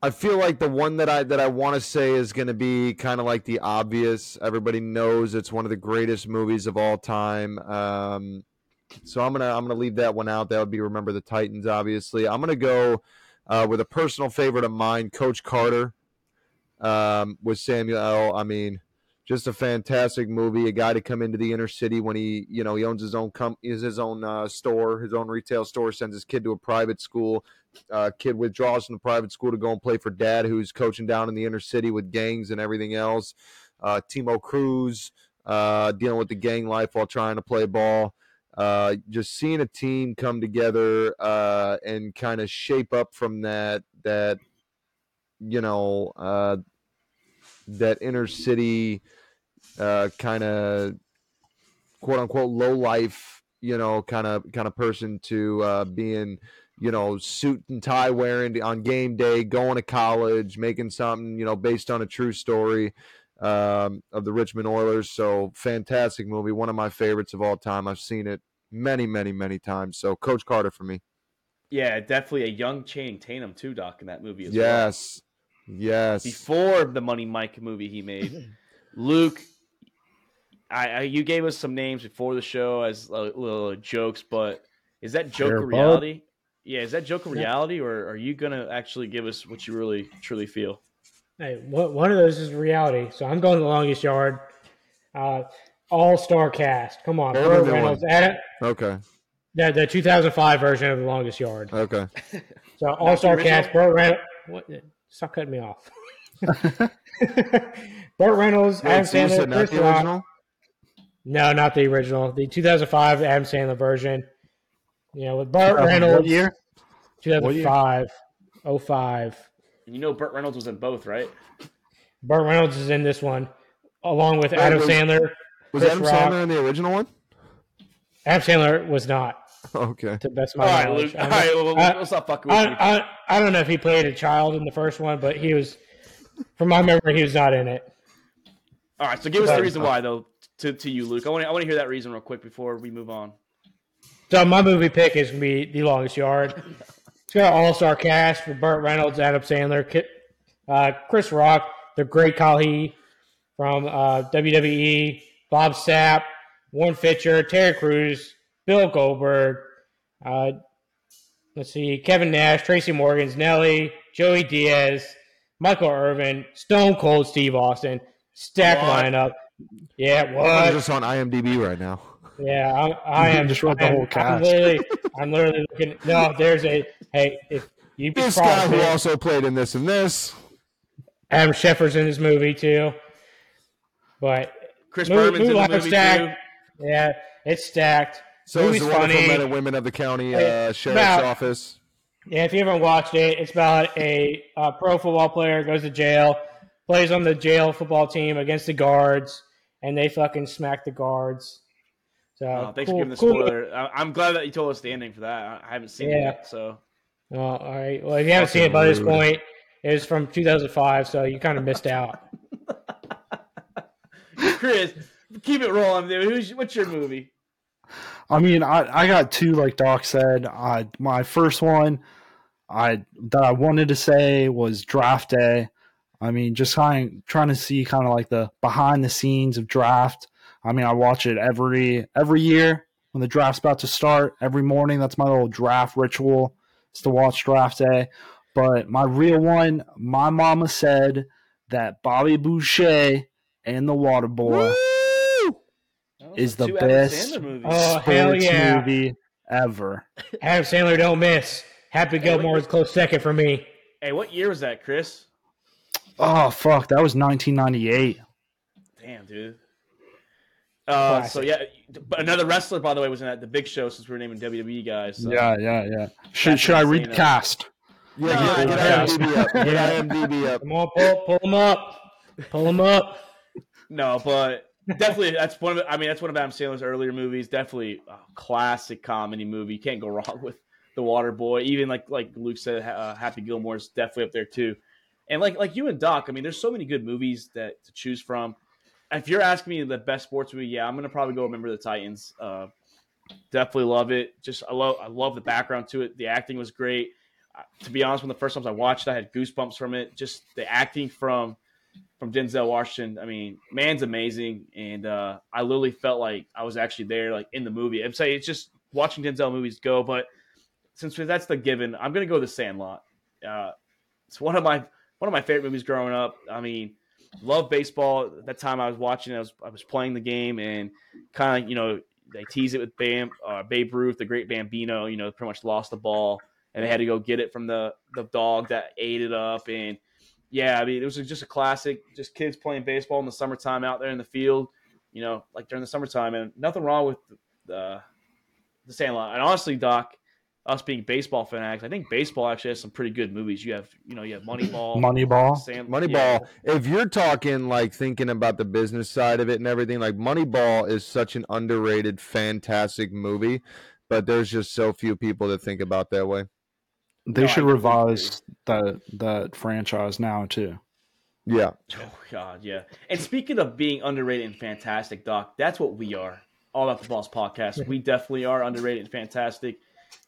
I feel like the one that I that I want to say is going to be kind of like the obvious. Everybody knows it's one of the greatest movies of all time. Um, so I'm gonna I'm gonna leave that one out. That would be Remember the Titans, obviously. I'm gonna go uh, with a personal favorite of mine, Coach Carter, um, with Samuel L. I mean. Just a fantastic movie. A guy to come into the inner city when he, you know, he owns his own com- is his own uh, store, his own retail store. Sends his kid to a private school. Uh, kid withdraws from the private school to go and play for dad, who's coaching down in the inner city with gangs and everything else. Uh, Timo Cruz uh, dealing with the gang life while trying to play ball. Uh, just seeing a team come together uh, and kind of shape up from that. That you know. Uh, that inner city uh, kind of quote unquote low life, you know, kind of kind of person to uh, being, you know, suit and tie wearing on game day, going to college, making something, you know, based on a true story um, of the Richmond Oilers. So fantastic movie. One of my favorites of all time. I've seen it many, many, many times. So Coach Carter for me. Yeah, definitely a young Channing Tatum too, Doc, in that movie as well. Yes. Yes. Before the Money Mike movie he made. Luke, I, I you gave us some names before the show as uh, little jokes, but is that joke a reality? Yeah, is that joke a reality, or are you going to actually give us what you really, truly feel? Hey, one of those is reality, so I'm going the longest yard. Uh, all-star cast. Come on. Burr Reynolds. Adam, okay. The, the two thousand five version of the longest yard. Okay. So all-star cast. Burr Reynolds. What? Stop cutting me off. Burt Reynolds, Wait, Adam so Sandler, not the original? Rock. No, not the original. The two thousand five Adam Sandler version. You know, with Burt uh, Reynolds. What year? two thousand five. What year? oh five. You know Burt Reynolds was in both, right? Burt Reynolds is in this one, along with Adam was, Sandler. Was Chris Adam Rock. Sandler in the original one? Adam Sandler was not. Okay. To best my All knowledge. Right, Luke. All right, well, I, let's not fuck with I, I, I, I don't know if he played a child in the first one, but he was... From my memory, he was not in it. All right, so give us the reason why, though, to, to you, Luke. I want to I want to hear that reason real quick before we move on. So my movie pick is going to be The Longest Yard. It's got an all-star cast with Burt Reynolds, Adam Sandler, uh, Chris Rock, the great Khali from uh, W W E, Bob Sapp, Warren Fitcher, Terry Crews, Bill Goldberg, uh, let's see, Kevin Nash, Tracy Morgan, Nelly, Joey Diaz, Michael Irvin, Stone Cold Steve Austin, stack lineup. Yeah, what? I'm just on I M D B right now. Yeah, I, I am. Just wrote the whole cast. I'm literally, I'm literally looking. No, there's a hey. If you this guy who also played in this and this. Adam Schefter's in this movie too, but Chris Berman's in the movie too. Yeah, it's stacked. So is the wonderful men and women of the county uh, sheriff's office. Yeah, if you haven't watched it, it's about a uh, pro football player goes to jail, plays on the jail football team against the guards, and they fucking smack the guards. So oh, thanks cool, for giving the cool. spoiler. I- I'm glad that you told us the ending for that. I haven't seen yeah. it yet, so. Oh, all right. Well, if you haven't That's seen it by rude. This point, it was from two thousand five, so you kind of missed out. Chris, keep it rolling. Who's, what's your movie? I mean, I, I got two, like Doc said. I my first one I that I wanted to say was Draft Day. I mean, just trying trying to see kind of like the behind the scenes of draft. I mean, I watch it every every year when the draft's about to start. Every morning, that's my little draft ritual. It's to watch Draft Day. But my real one, my mama said that Bobby Boucher and the Waterboy. Woo! Is the best oh, hell yeah. movie ever. Adam Sandler don't miss. Happy hey, Gilmore is close second for me. Hey, what year was that, Chris? Oh, fuck. That was nineteen ninety-eight. Damn, dude. Uh, so, yeah. But another wrestler, by the way, was in that The Big Show since we were naming W W E guys. So. Yeah, yeah, yeah. Should, should I read the cast? Yeah, yeah, get I M D B up. Get I M D B up. Come on, pull, pull them up. Pull them up. No, but... Definitely, that's one of. I mean, that's one of Adam Sandler's earlier movies. Definitely a classic comedy movie. You can't go wrong with The Waterboy. Even like like Luke said, uh, Happy Gilmore's definitely up there too. And like like you and Doc, I mean, there's so many good movies that to choose from. If you're asking me the best sports movie, yeah, I'm gonna probably go Remember the Titans. Uh, definitely love it. Just I love I love the background to it. The acting was great. Uh, to be honest, when the first times I watched it, I had goosebumps from it. Just the acting from. From Denzel Washington, I mean, man's amazing, and uh, I literally felt like I was actually there, like in the movie. I'm saying it's just watching Denzel movies go, but since that's the given, I'm gonna go The Sandlot. Uh, it's one of my one of my favorite movies growing up. I mean, love baseball. At that time I was watching, I was I was playing the game, and kind of you know they tease it with Bam uh, Babe Ruth, the great Bambino. You know, pretty much lost the ball, and they had to go get it from the the dog that ate it up, and. Yeah, I mean, it was just a classic, just kids playing baseball in the summertime out there in the field, you know, like during the summertime. And nothing wrong with the, the Sandlot. And honestly, Doc, us being baseball fanatics, I think baseball actually has some pretty good movies. You have, you know, you have Moneyball. Moneyball. Sand- Moneyball. Yeah. If you're talking, like, thinking about the business side of it and everything, like, Moneyball is such an underrated, fantastic movie. But there's just so few people that think about that way. They no, should revise that that franchise now too. Yeah. Oh God, yeah. And speaking of being underrated and fantastic, Doc, that's what we are. All About the Balls podcast. We definitely are underrated and fantastic.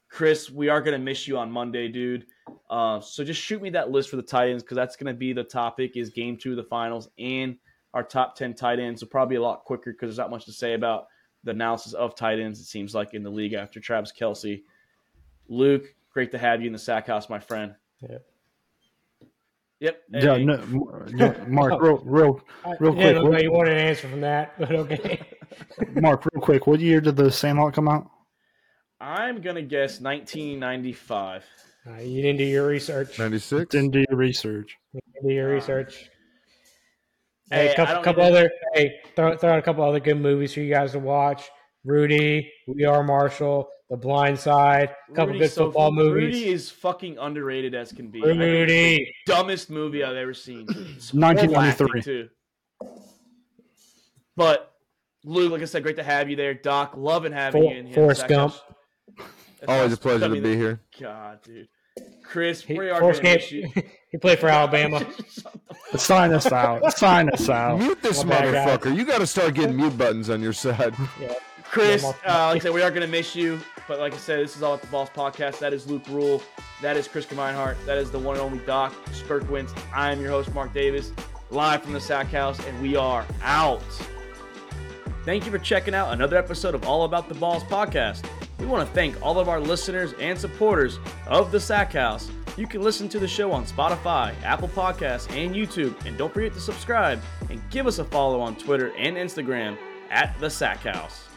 Chris, we are gonna miss you on Monday, dude. Uh, so just shoot me that list for the tight ends because that's gonna be the topic is game two of the finals and our top ten tight ends. So probably a lot quicker because there's not much to say about the analysis of tight ends. It seems like in the league after Travis Kelce, Luke. Great to have you in the Sack House, my friend. Yeah. Yep. Yeah, no, no, Mark, real, real, real quick. I didn't know you wanted an answer from that, but okay. Mark, real quick, what year did The Sandlot come out? I'm going to guess nineteen ninety-five. Uh, you didn't do your research. ninety-six? Didn't do your research. You didn't do your research. Um, hey, hey, couple, couple other, hey throw, throw out a couple other good movies for you guys to watch. Rudy, We Are Marshall, The Blind Side, a couple Rudy good so football Rudy movies. Rudy is fucking underrated as can be. Rudy. Dumbest movie I've ever seen. nineteen ninety-three. Too. But, Lou, like I said, great to have you there. Doc, loving having For, you in here. Forrest Gump. Always a pleasure to be here. God, dude. Chris, he, we are going to miss you. He played for Alabama. Sign us out. Sign us out. Mute this One motherfucker. You got to start getting mute buttons on your side. Yeah. Chris, uh, like I said, we are going to miss you. But like I said, this is All At The Balls podcast. That is Luke Rule. That is Chris Gemeinhart. That is the one and only Doc Skirkwins. I am your host, Mark Davis, live from the Sack House, and we are out. Thank you for checking out another episode of All About The Balls podcast. We want to thank all of our listeners and supporters of the Sack House. You can listen to the show on Spotify, Apple Podcasts, and YouTube. And don't forget to subscribe and give us a follow on Twitter and Instagram at the Sack House.